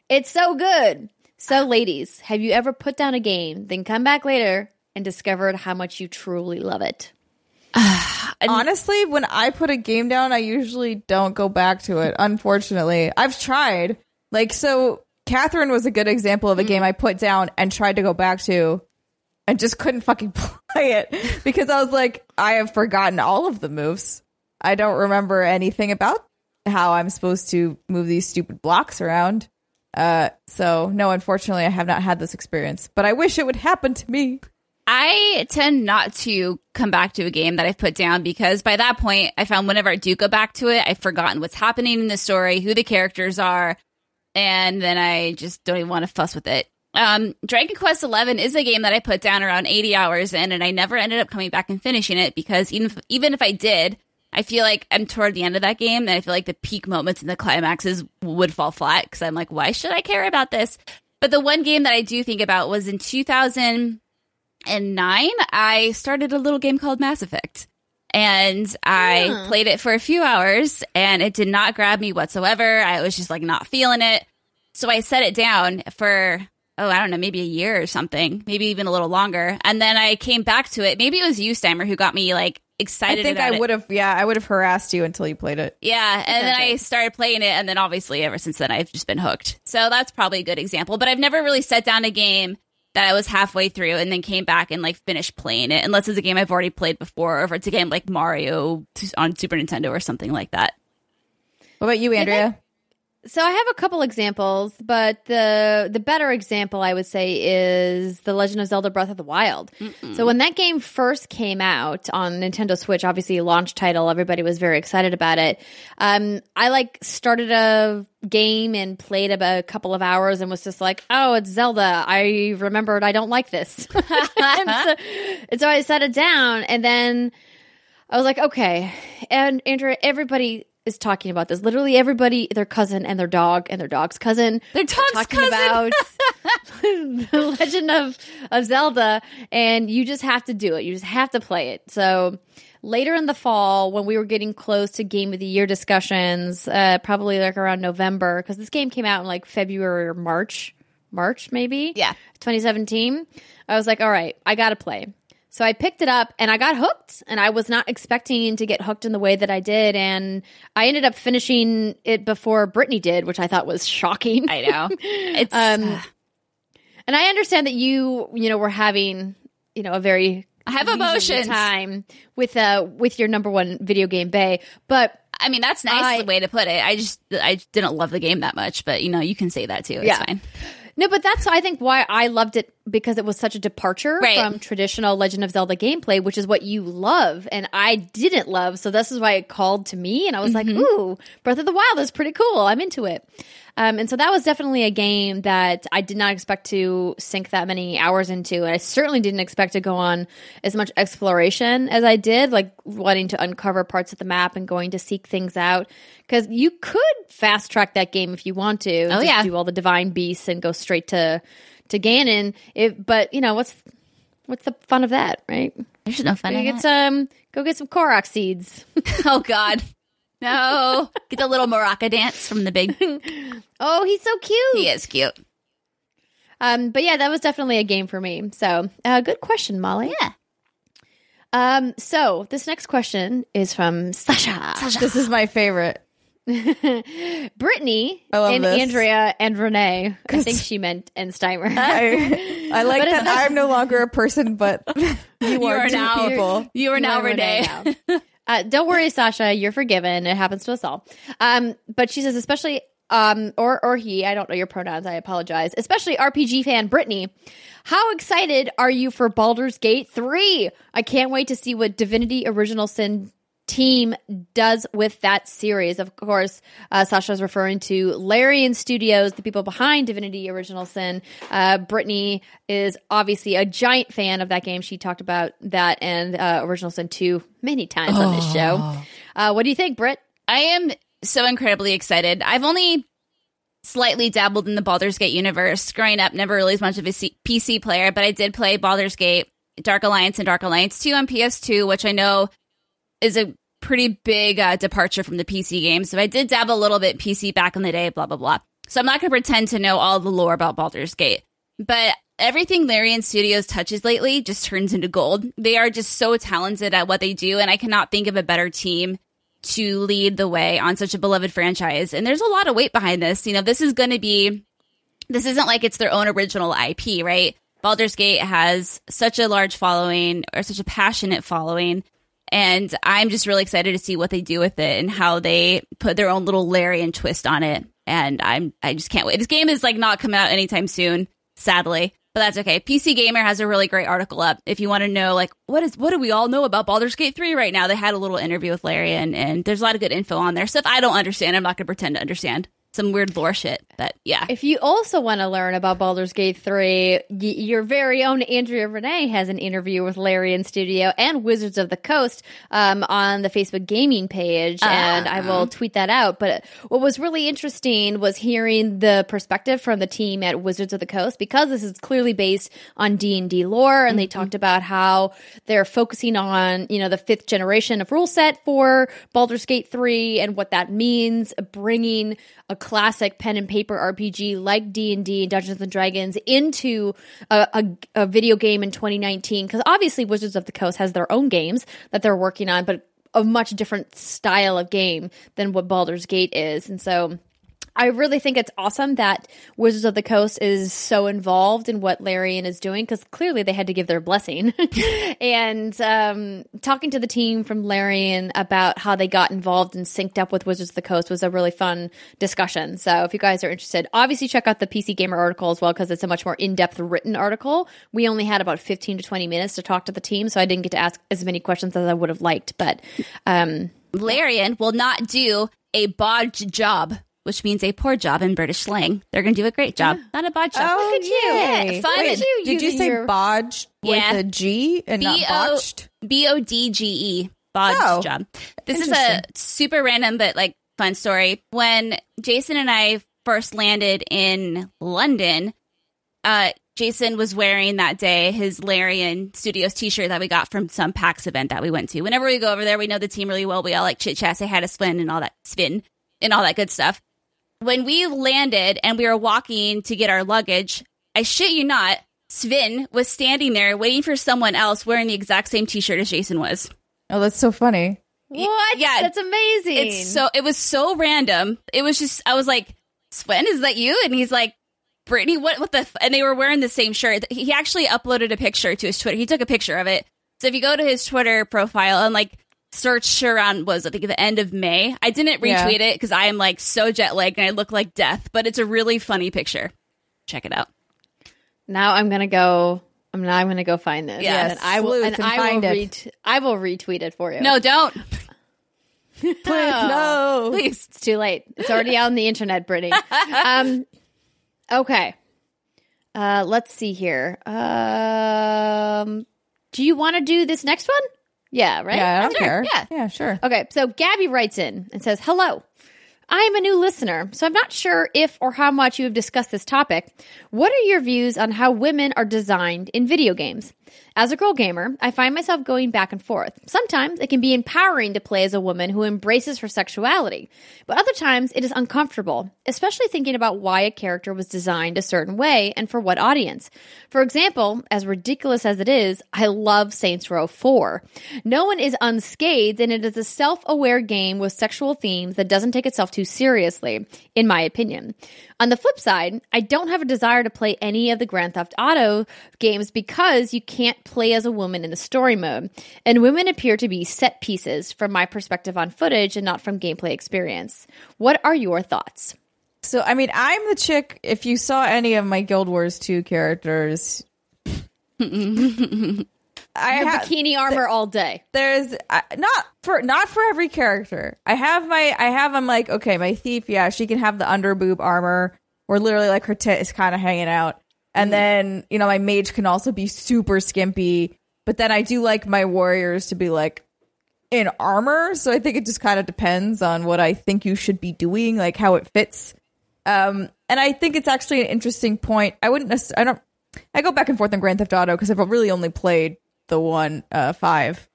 It's so good. So, ladies, have you ever put down a game, then come back later and discovered how much you truly love it? And honestly, when I put a game down, I usually don't go back to it, unfortunately. I've tried. Like, so Catherine was a good example of a mm-hmm. game I put down and tried to go back to and just couldn't fucking play it because I was like, I have forgotten all of the moves. I don't remember anything about how I'm supposed to move these stupid blocks around. Uh, so, no, unfortunately, I have not had this experience, but I wish it would happen to me. I tend not to come back to a game that I've put down because by that point, I found whenever I do go back to it, I've forgotten what's happening in the story, who the characters are, and then I just don't even want to fuss with it. Um, Dragon Quest eleven is a game that I put down around eighty hours in, and I never ended up coming back and finishing it because even if, even if I did, I feel like I'm toward the end of that game, and I feel like the peak moments and the climaxes would fall flat because I'm like, why should I care about this? But the one game that I do think about was in two thousand... And nine, I started a little game called Mass Effect, and I yeah. played it for a few hours, and it did not grab me whatsoever. I was just like not feeling it, so I set it down for oh, I don't know, maybe a year or something, maybe even a little longer. And then I came back to it. Maybe it was you, Steimer, who got me like excited. I think about I would have, yeah, I would have harassed you until you played it. Yeah, and then I started playing it, and then obviously ever since then I've just been hooked. So that's probably a good example. But I've never really set down a game that I was halfway through and then came back and like finished playing it, unless it's a game I've already played before, or if it's a game like Mario on Super Nintendo or something like that. What about you, Andrea? I, so I have a couple examples, but the the better example I would say is The Legend of Zelda Breath of the Wild. Mm-mm. So when that game first came out on Nintendo Switch, obviously a launch title, everybody was very excited about it. Um, I like started a game and played about a couple of hours and was just like, oh, it's Zelda. I remembered I don't like this. and, so, and so I set it down, and then I was like, okay. And Andrea, everybody is talking about this. Literally everybody, their cousin and their dog and their dog's cousin. Their dog's talking cousin. About The Legend of, of Zelda, and you just have to do it. You just have to play it. So later in the fall, when we were getting close to Game of the Year discussions, uh, probably like around November, because this game came out in like February or March March maybe? Yeah. twenty seventeen. I was like, all right, I got to play. So I picked it up and I got hooked, and I was not expecting to get hooked in the way that I did. And I ended up finishing it before Brittany did, which I thought was shocking. I know. It's, um, and I understand that you, you know, were having, you know, a very I have emotions time with, uh, with your number one video game bae. But I mean, that's nice I, way to put it. I just, I didn't love the game that much, but you know, you can say that too. It's yeah. fine. No, but that's, I think, why I loved it, because it was such a departure right. from traditional Legend of Zelda gameplay, which is what you love and I didn't love. So this is why it called to me, and I was mm-hmm. like, ooh, Breath of the Wild is pretty cool. I'm into it. Um, and so that was definitely a game that I did not expect to sink that many hours into. And I certainly didn't expect to go on as much exploration as I did, like wanting to uncover parts of the map and going to seek things out. Because you could fast track that game if you want to. Oh, just yeah. do all the divine beasts and go straight to, to Ganon. It, but, you know, what's what's the fun of that, right? There's no fun in it. Um, go get some Korok seeds. Oh, God. No. Get the little maraca dance from the big. Oh, he's so cute. He is cute. Um, but yeah, that was definitely a game for me. So uh, good question, Molly. Yeah. Um, so this next question is from Sasha. Sasha. This is my favorite. Brittany and this. Andrea and Renee. I think she meant and Steimer. I, I like but that I'm no longer a person, but you, you are, are now people. You are you now are Renee. Renee now. Uh, don't worry, Sasha. You're forgiven. It happens to us all. Um, but she says, especially, um, or or he, I don't know your pronouns. I apologize. Especially R P G fan Brittany. How excited are you for Baldur's Gate three? I can't wait to see what Divinity Original Sin team does with that series. Of course, uh, Sasha is referring to Larian Studios, the people behind Divinity Original Sin. Uh, Brittany is obviously a giant fan of that game. She talked about that and uh, Original Sin two many times oh. on this show. Uh, what do you think, Britt? I am so incredibly excited. I've only slightly dabbled in the Baldur's Gate universe. Growing up, never really as much of a P C player, but I did play Baldur's Gate, Dark Alliance, and Dark Alliance two on P S two, which I know is a pretty big uh, departure from the P C game. So I did dabble a little bit P C back in the day, blah, blah, blah. So I'm not going to pretend to know all the lore about Baldur's Gate. But everything Larian Studios touches lately just turns into gold. They are just so talented at what they do, and I cannot think of a better team to lead the way on such a beloved franchise. And there's a lot of weight behind this. You know, this is going to be... This isn't like it's their own original I P, right? Baldur's Gate has such a large following, or such a passionate following, and I'm just really excited to see what they do with it and how they put their own little Larian twist on it. And I'm I just can't wait. This game is like not coming out anytime soon, sadly, but that's okay. P C Gamer has a really great article up if you want to know like what is what do we all know about Baldur's Gate three right now. They had a little interview with Larian, and there's a lot of good info on there. So if I don't understand, I'm not going to pretend to understand some weird lore shit, but yeah. If you also want to learn about Baldur's Gate three, y- your very own Andrea Renee has an interview with Larian Studio and Wizards of the Coast um, on the Facebook gaming page, uh, and I will tweet that out. But what was really interesting was hearing the perspective from the team at Wizards of the Coast, because this is clearly based on D and D lore, and mm-hmm. they talked about how they're focusing on, you know, the fifth generation of rule set for Baldur's Gate three and what that means, bringing a classic pen and paper R P G like D and D and Dungeons and Dragons into a, a, a video game in twenty nineteen, because obviously Wizards of the Coast has their own games that they're working on, but a much different style of game than what Baldur's Gate is. And so I really think it's awesome that Wizards of the Coast is so involved in what Larian is doing, because clearly they had to give their blessing. And um, talking to the team from Larian about how they got involved and synced up with Wizards of the Coast was a really fun discussion. So if you guys are interested, obviously check out the P C Gamer article as well, because it's a much more in-depth written article. We only had about fifteen to twenty minutes to talk to the team, so I didn't get to ask as many questions as I would have liked. But um, Larian will not do a bodged job, which means a poor job in British slang. They're going to do a great job, yeah. not a bodge job. Oh, look at you. Yeah. Fun. Wait, did you, did you say your... bodge with yeah. a G and B O, not botched? B O D G E, bodge oh, job. This is a super random but like fun story. When Jason and I first landed in London, uh, Jason was wearing that day his Larian Studios t-shirt that we got from some PAX event that we went to. Whenever we go over there, we know the team really well. We all like chit-chat, say hi to Sven and all that, Sven and all that good stuff. when we landed and we were walking to get our luggage, I shit you not, Sven was standing there waiting for someone else wearing the exact same T-shirt as Jason was. Oh, that's so funny. What? Yeah, that's amazing. It's so it was so random. It was just I was like, Sven, is that you? And he's like, Brittany, what? What the? F-? And they were wearing the same shirt. He actually uploaded a picture to his Twitter. He took a picture of it. So if you go to his Twitter profile and like search around, was I think the end of May? I didn't retweet yeah. it because I am like so jet lagged and I look like death. But it's a really funny picture. Check it out. Now I'm gonna go. I'm now I'm gonna go find this. Yes. And I will. And, and I will. Ret- I will retweet it for you. No, don't. Please, no. no. Please, it's too late. It's already out on the internet, Brittany. Um. Okay. Uh, let's see here. Um, do you want to do this next one? Yeah, right? Yeah, I don't sure. care. Yeah. yeah, sure. Okay, so Gabby writes in and says, hello. I am a new listener, so I'm not sure if or how much you have discussed this topic. What are your views on how women are designed in video games? As a girl gamer, I find myself going back and forth. Sometimes it can be empowering to play as a woman who embraces her sexuality, but other times it is uncomfortable, especially thinking about why a character was designed a certain way and for what audience. For example, as ridiculous as it is, I love Saints Row four. No one is unscathed, and it is a self-aware game with sexual themes that doesn't take itself too seriously, in my opinion. On the flip side, I don't have a desire to play any of the Grand Theft Auto games because you can't play as a woman in the story mode, and women appear to be set pieces from my perspective on footage and not from gameplay experience. What are your thoughts? So, I mean, I'm the chick, if you saw any of my Guild Wars two characters... I have bikini armor th- all day. There's uh, not for not for every character. I have my I have I'm like, okay, my thief, yeah, she can have the under boob armor where literally like her tit is kind of hanging out. And mm. then, you know, my mage can also be super skimpy, but then I do like my warriors to be like in armor, so I think it just kind of depends on what I think you should be doing, like how it fits. Um and I think it's actually an interesting point. I wouldn't necessarily, I don't I go back and forth on Grand Theft Auto because I've really only played the one uh five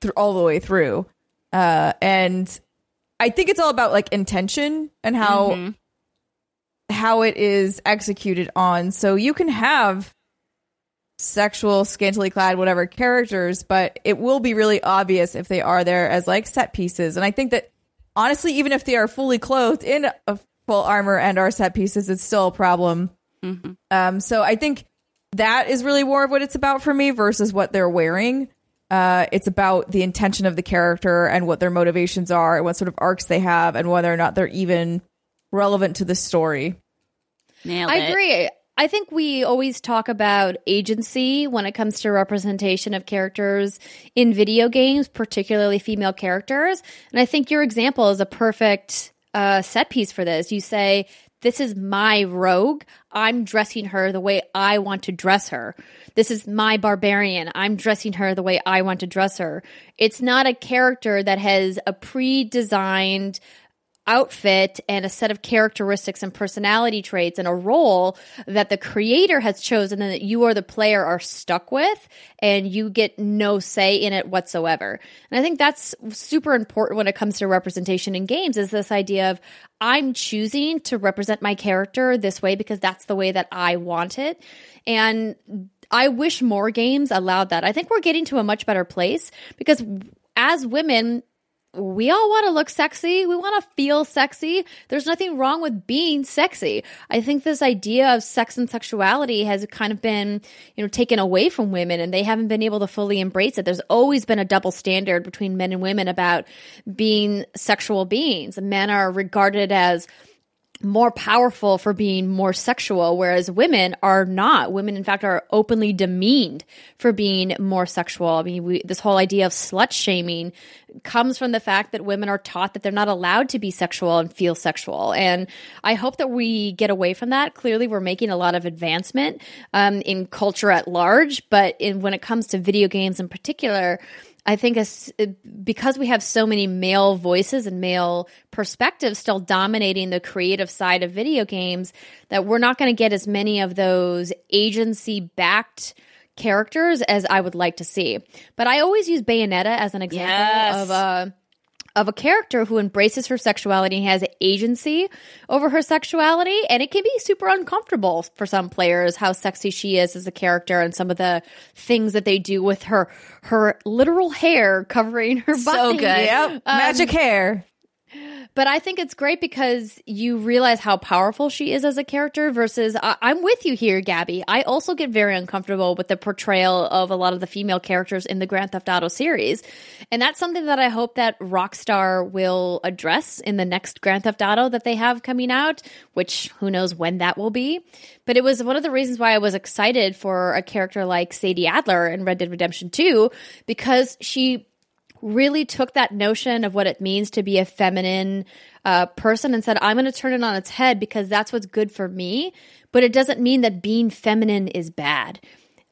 through all the way through uh and I think it's all about like intention and how mm-hmm. how it is executed on. So you can have sexual, scantily clad, whatever characters, but it will be really obvious if they are there as like set pieces. And I think that honestly, even if they are fully clothed in a full armor and are set pieces, it's still a problem. mm-hmm. um so I think that is really more of what it's about for me versus what they're wearing. Uh, it's about the intention of the character and what their motivations are and what sort of arcs they have and whether or not they're even relevant to the story. Nailed it. I agree. I think we always talk about agency when it comes to representation of characters in video games, particularly female characters. And I think your example is a perfect uh, set piece for this. You say, this is my rogue. I'm dressing her the way I want to dress her. This is my barbarian. I'm dressing her the way I want to dress her. It's not a character that has a pre-designed outfit and a set of characteristics and personality traits and a role that the creator has chosen and that you or the player are stuck with, and you get no say in it whatsoever. And I think that's super important when it comes to representation in games, is this idea of I'm choosing to represent my character this way because that's the way that I want it. And I wish more games allowed that. I think we're getting to a much better place because as women, we all want to look sexy. We want to feel sexy. There's nothing wrong with being sexy. I think this idea of sex and sexuality has kind of been, you know, taken away from women, and they haven't been able to fully embrace it. There's always been a double standard between men and women about being sexual beings. Men are regarded as more powerful for being more sexual, whereas women are not. Women, in fact, are openly demeaned for being more sexual. I mean, we, this whole idea of slut shaming comes from the fact that women are taught that they're not allowed to be sexual and feel sexual. And I hope that we get away from that. Clearly, we're making a lot of advancement um, in culture at large, but in, when it comes to video games in particular, I think as, because we have so many male voices and male perspectives still dominating the creative side of video games, that we're not going to get as many of those agency-backed characters as I would like to see. But I always use Bayonetta as an example yes. of a of a character who embraces her sexuality and has agency over her sexuality. And it can be super uncomfortable for some players how sexy she is as a character and some of the things that they do with her her literal hair covering her body. So good. Yep. Um, Magic hair. But I think it's great because you realize how powerful she is as a character versus I- I'm with you here, Gabby. I also get very uncomfortable with the portrayal of a lot of the female characters in the Grand Theft Auto series. And that's something that I hope that Rockstar will address in the next Grand Theft Auto that they have coming out, which who knows when that will be. But it was one of the reasons why I was excited for a character like Sadie Adler in Red Dead Redemption two, because she really took that notion of what it means to be a feminine uh, person and said, I'm going to turn it on its head because that's what's good for me. But it doesn't mean that being feminine is bad.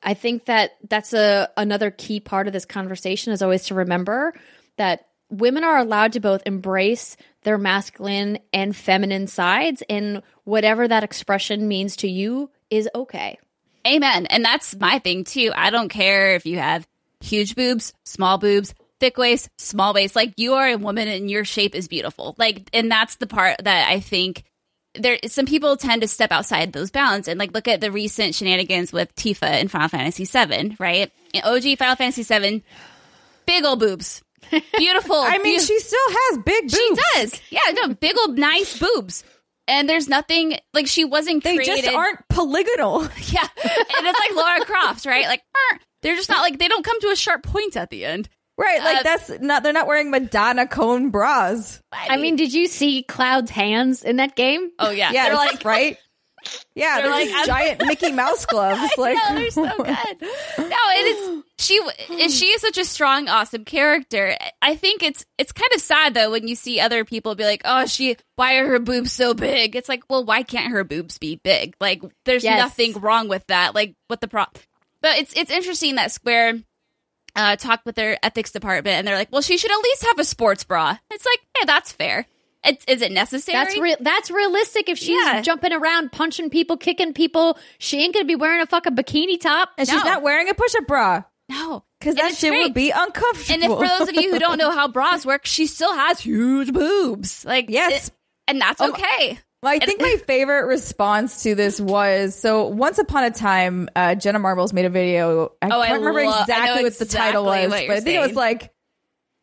I think that that's a, another key part of this conversation is always to remember that women are allowed to both embrace their masculine and feminine sides, and whatever that expression means to you is okay. Amen. And that's my thing too. I don't care if you have huge boobs, small boobs, thick waist, small waist, like you are a woman and your shape is beautiful. Like, and that's the part that I think there, some people tend to step outside those bounds and like look at the recent shenanigans with Tifa in Final Fantasy seven, right? In O G Final Fantasy seven, big old boobs. Beautiful. I mean, beautiful. She still has big boobs. She does. Yeah, no, big old nice boobs. And there's nothing, like she wasn't created. They just aren't polygonal. Yeah. And it's like Lara Croft, right? Like, they're just not like, they don't come to a sharp point at the end. Right, like uh, that's not, they're not wearing Madonna cone bras. I mean, I mean, did you see Cloud's hands in that game? Oh, yeah. Yeah, they're like, right? Yeah, they're, they're like, just giant Mickey Mouse gloves. I like, know, they're so good. No, it is, she, and she is such a strong, awesome character. I think it's it's kind of sad, though, when you see other people be like, oh, she, why are her boobs so big? It's like, well, why can't her boobs be big? Like, there's yes. nothing wrong with that. Like, what the problem? But it's it's interesting that Square Uh, talked with their ethics department, and they're like, "Well, she should at least have a sports bra." It's like, "Hey, that's fair. It's, is it necessary? That's re- that's realistic. If she's yeah. jumping around, punching people, kicking people, she ain't gonna be wearing a fucking bikini top, and no. she's not wearing a push-up bra. No, because that shit would be uncomfortable. And if, for those of you who don't know how bras work, she still has huge boobs. Like, yes, it, and that's um, okay." Well, I think my favorite response to this was, so once upon a time, uh, Jenna Marbles made a video. I oh, can't I remember lo- exactly what exactly the title was, but I think saying. It was like,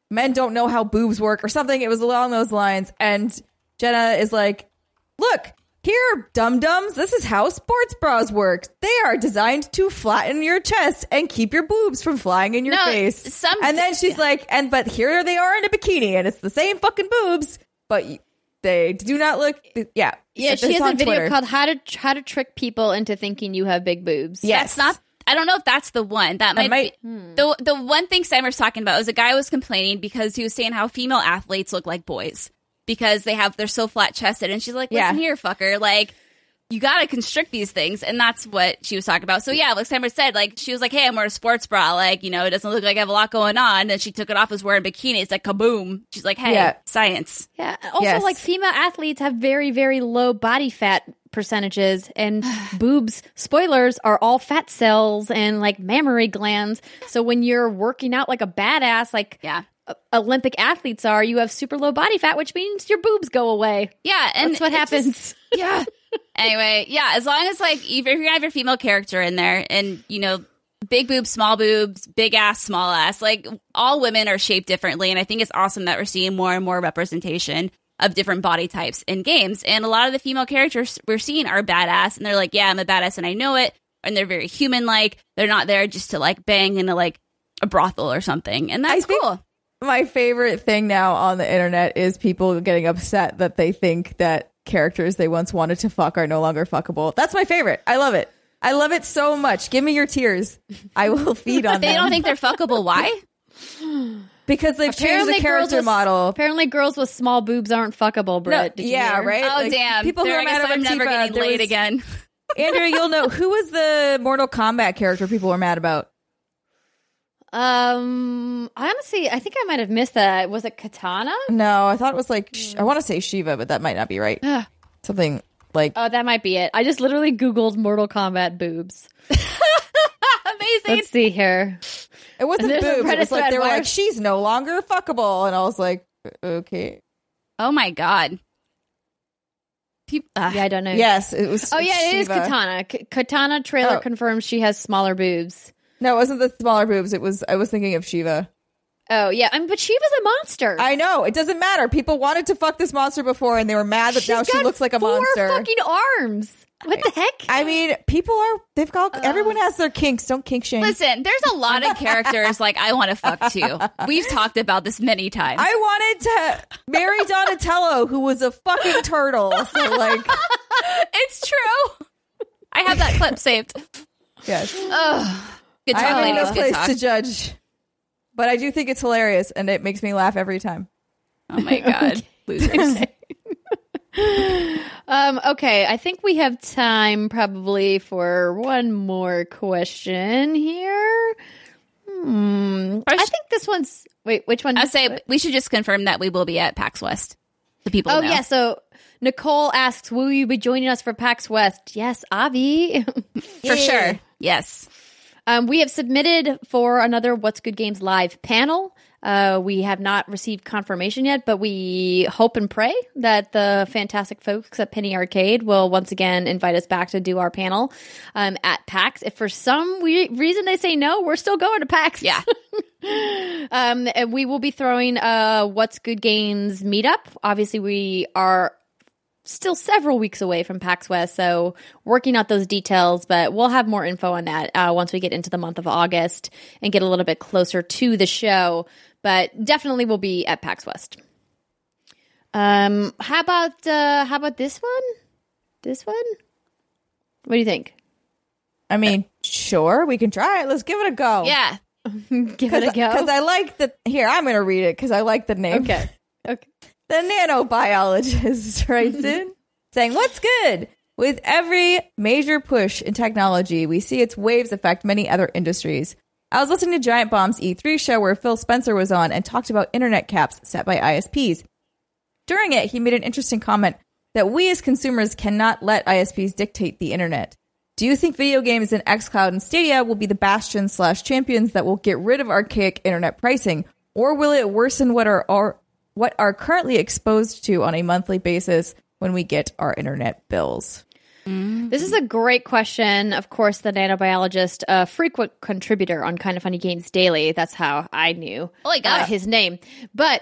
men don't know how boobs work or something. It was along those lines. And Jenna is like, look, here, dum-dums, this is how sports bras work. They are designed to flatten your chest and keep your boobs from flying in your no, face. Some and then she's yeah. like, and but here they are in a bikini, and it's the same fucking boobs, but you, they do not look. Yeah, yeah. She has a video Twitter. called "How to How to Trick People into Thinking You Have Big Boobs." Yes, that's not. I don't know if that's the one. That, that might, might be, hmm. the the one thing Steimer's talking about was a guy was complaining because he was saying how female athletes look like boys because they have they're so flat chested, and she's like, "Listen yeah. here, fucker, like you gotta constrict these things," and that's what she was talking about. So yeah, like Steimer said, like she was like, "Hey, I'm wearing a sports bra, like you know, it doesn't look like I have a lot going on." And she took it off, was wearing a bikini. It's like kaboom. She's like, "Hey, yeah. science." Yeah. Also, yes. like female athletes have very, very low body fat percentages, and boobs. Spoilers are all fat cells and like mammary glands. So when you're working out like a badass, like yeah. Olympic athletes are, you have super low body fat, which means your boobs go away. Yeah, and that's what happens. Just, yeah. Anyway, yeah, as long as, like, if you're going to have your female character in there and, you know, big boobs, small boobs, big ass, small ass, like, all women are shaped differently. And I think it's awesome that we're seeing more and more representation of different body types in games. And a lot of the female characters we're seeing are badass. And they're like, yeah, I'm a badass and I know it. And they're very human-like. They're not there just to, like, bang into, like, a brothel or something. And that's cool. My favorite thing now on the internet is people getting upset that they think that characters they once wanted to fuck are no longer fuckable. That's my favorite. I love it. I love it so much. Give me your tears. I will feed on they them. They don't think they're fuckable. Why? Because they've apparently changed the character with, model. Apparently girls with small boobs aren't fuckable, Britt. No, yeah, hear? Right? Oh, like, damn. People they're who are mad about Tifa. I'm never getting laid was, again. Andrea, you'll know. Who was the Mortal Kombat character people were mad about? Um, honestly, I think I might have missed that. Was it Katana? No, I thought it was like, I want to say Shiva, but that might not be right. Something like... Oh, that might be it. I just literally Googled Mortal Kombat boobs. Amazing. Let's see here. It wasn't boobs. It was like, they were like, she's no longer fuckable. And I was like, Okay. Oh my god. People, uh, yeah, I don't know. Yes, it was. Oh yeah, Shiva. It is Katana. C- Katana trailer oh. confirms she has smaller boobs. No, it wasn't the smaller boobs. It was. I was thinking of Shiva. Oh yeah, I mean, but Shiva's a monster. I know. It doesn't matter. People wanted to fuck this monster before, and they were mad that She's now she looks like a four monster. Fucking arms. What the heck? I mean, people are. They've got. Uh, everyone has their kinks. Don't kink shame. Listen, there's a lot of characters like I want to fuck too. We've talked about this many times. I wanted to marry Donatello, who was a fucking turtle. So like, it's true. I have that clip saved. Yes. Ugh. Good talk, I have ladies. No good place talk. To judge, but I do think it's hilarious, and it makes me laugh every time. Oh my god, losers. Um, okay, I think we have time probably for one more question here. Hmm. I, sh- I think this one's... Wait, which one? I say we should just confirm that we will be at PAX West. The people Oh, know. Yeah, so Nicole asks, will you be joining us for PAX West? Yes, Avi. For sure, yes. Um, we have submitted for another What's Good Games live panel. Uh, we have not received confirmation yet, but we hope and pray that the fantastic folks at Penny Arcade will once again invite us back to do our panel um, at PAX. If for some we- reason they say no, we're still going to PAX. Yeah. um, and we will be throwing a What's Good Games meetup. Obviously, we are still several weeks away from PAX West, so working out those details, but we'll have more info on that uh, once we get into the month of August and get a little bit closer to the show. But definitely we'll be at PAX West. Um, how about uh, how about this one? This one? What do you think? I mean, sure, we can try it. Let's give it a go. Yeah, give it a go. Because I like the here. I'm going to read it because I like the name. Okay. Okay. The nanobiologist writes in saying, what's good? With every major push in technology, we see its waves affect many other industries. I was listening to Giant Bomb's E three show where Phil Spencer was on and talked about internet caps set by I S Ps. During it, he made an interesting comment that we as consumers cannot let I S Ps dictate the internet. Do you think video games in xCloud and Stadia will be the bastion slash champions that will get rid of archaic internet pricing? Or will it worsen what are our what are currently exposed to on a monthly basis when we get our internet bills? Mm-hmm. This is a great question. Of course, the nanobiologist, a frequent contributor on Kind of Funny Games Daily. That's how I knew oh my God. Uh, his name. But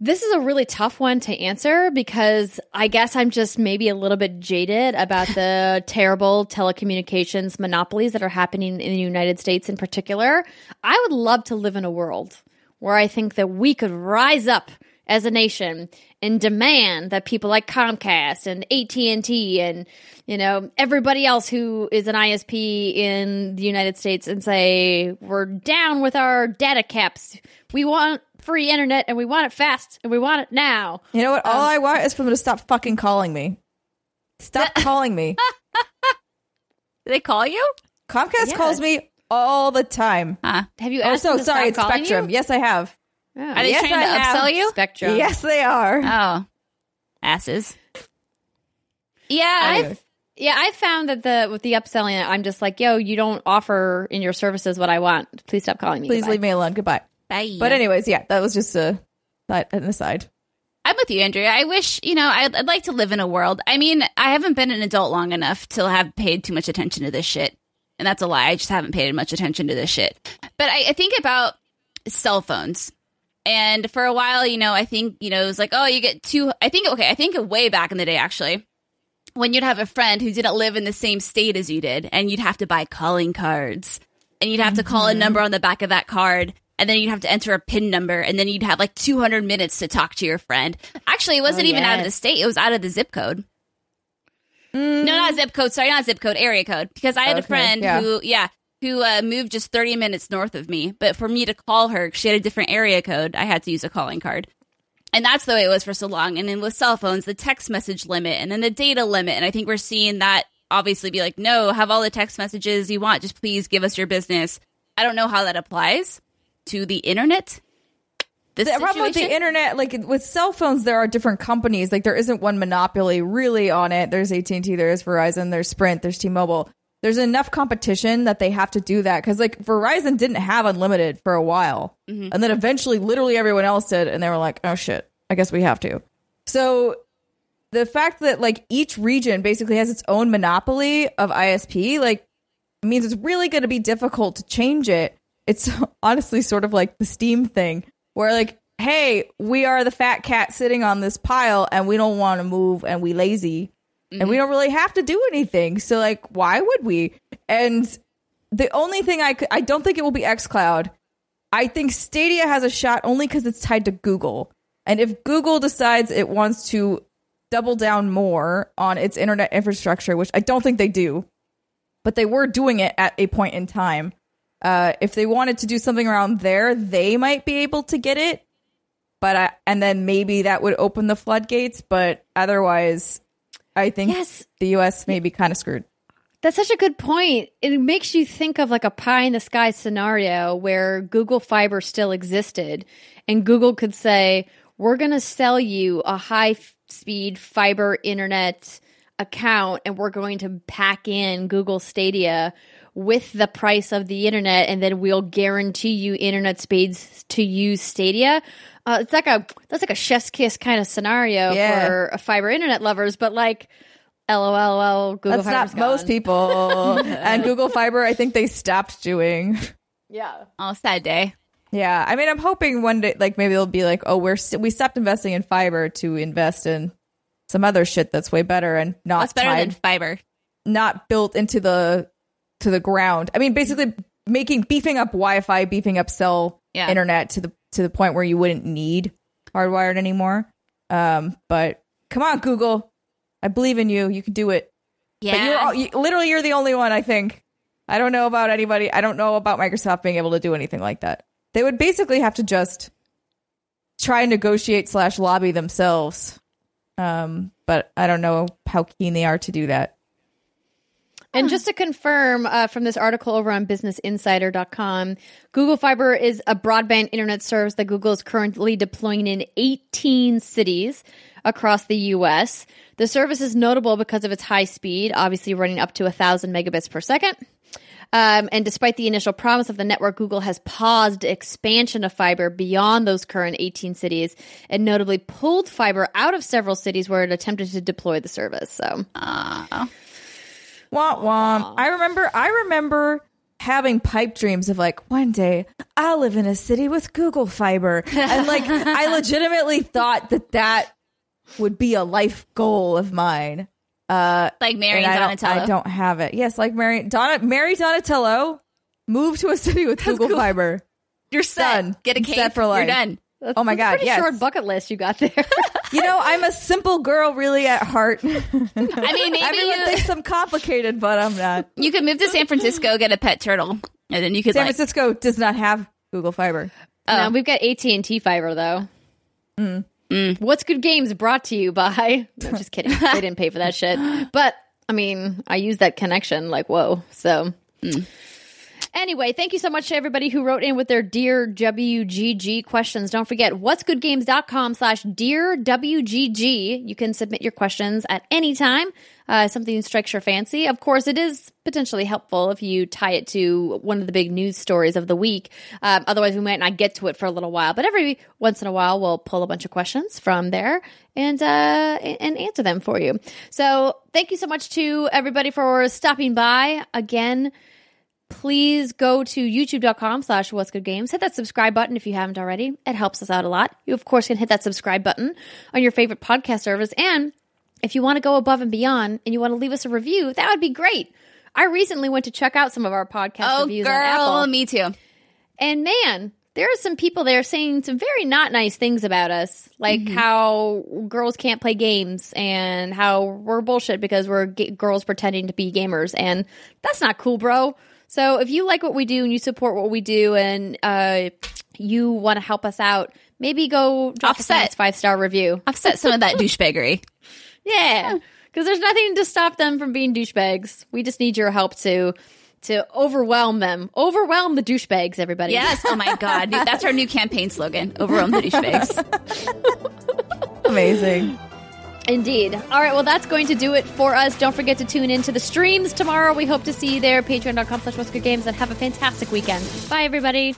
this is a really tough one to answer because I guess I'm just maybe a little bit jaded about the terrible telecommunications monopolies that are happening in the United States in particular. I would love to live in a world where I think that we could rise up as a nation and demand that people like Comcast and A T and T and, you know, everybody else who is an I S P in the United States and say, we're down with our data caps. We want free internet and we want it fast and we want it now. You know what? All um, I want is for them to stop fucking calling me. Stop that- calling me. Do they call you? Comcast yeah. calls me all the time. Huh. Have you asked? Oh, so sorry, it's Spectrum. You? Yes, I have. Oh, are they yes, trying to I upsell have. You? Spectrum. Yes, they are. Oh, asses. Yeah, I've, yeah. I found that the with the upselling, I'm just like, yo, you don't offer in your services what I want. Please stop calling me. Please Goodbye. Leave me alone. Goodbye. Bye. But anyways, yeah, that was just a an aside. I'm with you, Andrea. I wish, you know, I'd, I'd like to live in a world. I mean, I haven't been an adult long enough to have paid too much attention to this shit. And that's a lie. I just haven't paid much attention to this shit. But I, I think about cell phones. And for a while, you know, I think, you know, it was like, oh, you get two. I think, okay, I think way back in the day, actually, when you'd have a friend who didn't live in the same state as you did, and you'd have to buy calling cards, and you'd have mm-hmm. to call a number on the back of that card, and then you'd have to enter a PIN number, and then you'd have like two hundred minutes to talk to your friend. Actually, it wasn't oh, even yes. out of the state. It was out of the zip code. Mm. No, not zip code. Sorry, not zip code, area code. Because I had okay. a friend yeah. who, yeah, who uh, moved just thirty minutes north of me. But for me to call her, she had a different area code. I had to use a calling card. And that's the way it was for so long. And then with cell phones, the text message limit and then the data limit. And I think we're seeing that obviously be like, no, have all the text messages you want. Just please give us your business. I don't know how that applies to the internet. The problem with the internet, like with cell phones, there are different companies. Like there isn't one monopoly really on it. There's A T and T, there is Verizon, there's Sprint, there's T-Mobile. there's enough competition that they have to do that. Because like Verizon didn't have unlimited for a while. Mm-hmm. And then eventually literally everyone else did. And they were like, oh, shit, I guess we have to. So the fact that like each region basically has its own monopoly of I S P, like means it's really going to be difficult to change it. It's honestly sort of like the Steam thing where like, hey, we are the fat cat sitting on this pile and we don't want to move and we lazy. And we don't really have to do anything. So, like, why would we? And the only thing I could... I don't think it will be xCloud. I think Stadia has a shot only because it's tied to Google. And if Google decides it wants to double down more on its internet infrastructure, which I don't think they do, but they were doing it at a point in time. Uh, if they wanted to do something around there, they might be able to get it. But I, and then maybe that would open the floodgates. But otherwise... I think yes. the U S may be kind of screwed. That's such a good point. It makes you think of like a pie in the sky scenario where Google Fiber still existed and Google could say, we're going to sell you a high speed fiber internet account and we're going to pack in Google Stadia with the price of the internet and then we'll guarantee you internet speeds to use Stadia. Uh, it's like a that's like a chef's kiss kind of scenario yeah. for fiber internet lovers, but like, LOL, Google Fiber. That's not gone. Most people. And Google Fiber, I think they stopped doing. Yeah. Oh, sad day. Yeah, I mean, I'm hoping one day, like maybe they'll be like, oh, we're st- we stopped investing in fiber to invest in some other shit that's way better and not what's better tied, than fiber, not built into the to the ground. I mean, basically making beefing up Wi-Fi, beefing up cell yeah. internet to the. to the point where you wouldn't need hardwired anymore. Um, but come on, Google. I believe in you. You can do it. Yeah. But you're all, you, literally, you're the only one, I think. I don't know about anybody. I don't know about Microsoft being able to do anything like that. They would basically have to just try and negotiate slash lobby themselves. Um, but I don't know how keen they are to do that. And just to confirm uh, from this article over on business insider dot com, Google Fiber is a broadband internet service that Google is currently deploying in eighteen cities across the U S. The service is notable because of its high speed, obviously running up to one thousand megabits per second. Um, and despite the initial promise of the network, Google has paused expansion of fiber beyond those current eighteen cities and notably pulled fiber out of several cities where it attempted to deploy the service. So... Uh. Womp womp. I remember I remember having pipe dreams of like, one day I'll live in a city with Google Fiber. And like, I legitimately thought that that would be a life goal of mine. Uh, like Mary I Donatello. Don't, I don't have it. Yes, like Mary, Donna, Mary Donatello, move to a city with Google, Google Fiber. You're set. Done. Get a cave. Set for life. You're done. That's, oh my God, pretty yes. short bucket list you got there. You know, I'm a simple girl really at heart. I mean, maybe everyone you... thinks I'm complicated, but I'm not. You could move to San Francisco, get a pet turtle, and then you could San like... Francisco does not have Google Fiber. Oh. No, we've got A T and T Fiber, though. Mm. Mm. What's Good Games brought to you by... No, just kidding. They didn't pay for that shit. But, I mean, I use that connection like, whoa. So... Mm. Anyway, thank you so much to everybody who wrote in with their Dear W G G questions. Don't forget, whatsgoodgames.com slash Dear WGG. You can submit your questions at any time. Uh, something strikes your fancy. Of course, it is potentially helpful if you tie it to one of the big news stories of the week. Um, otherwise, we might not get to it for a little while. But every once in a while, we'll pull a bunch of questions from there and uh, and answer them for you. So thank you so much to everybody for stopping by again. Please go to youtube.com slash what's good games. Hit that subscribe button if you haven't already. It helps us out a lot. You, of course, can hit that subscribe button on your favorite podcast service. And if you want to go above and beyond and you want to leave us a review, that would be great. I recently went to check out some of our podcast oh, reviews girl, on Apple. Oh, girl, me too. And man, there are some people there saying some very not nice things about us, like mm-hmm. how girls can't play games and how we're bullshit because we're g- girls pretending to be gamers. And that's not cool, bro. So if you like what we do and you support what we do and uh, you want to help us out, maybe go drop Offset. us a nice five-star review. Offset some of that douchebaggery. Yeah, because there's nothing to stop them from being douchebags. We just need your help to to overwhelm them. Overwhelm the douchebags, everybody. Yes. Oh, my God. That's our new campaign slogan. Overwhelm the douchebags. Amazing. Indeed. All right, well, that's going to do it for us. Don't forget to tune into the streams tomorrow. We hope to see you there. Patreon dot com slash What's Good Games, and have a fantastic weekend. Bye, everybody.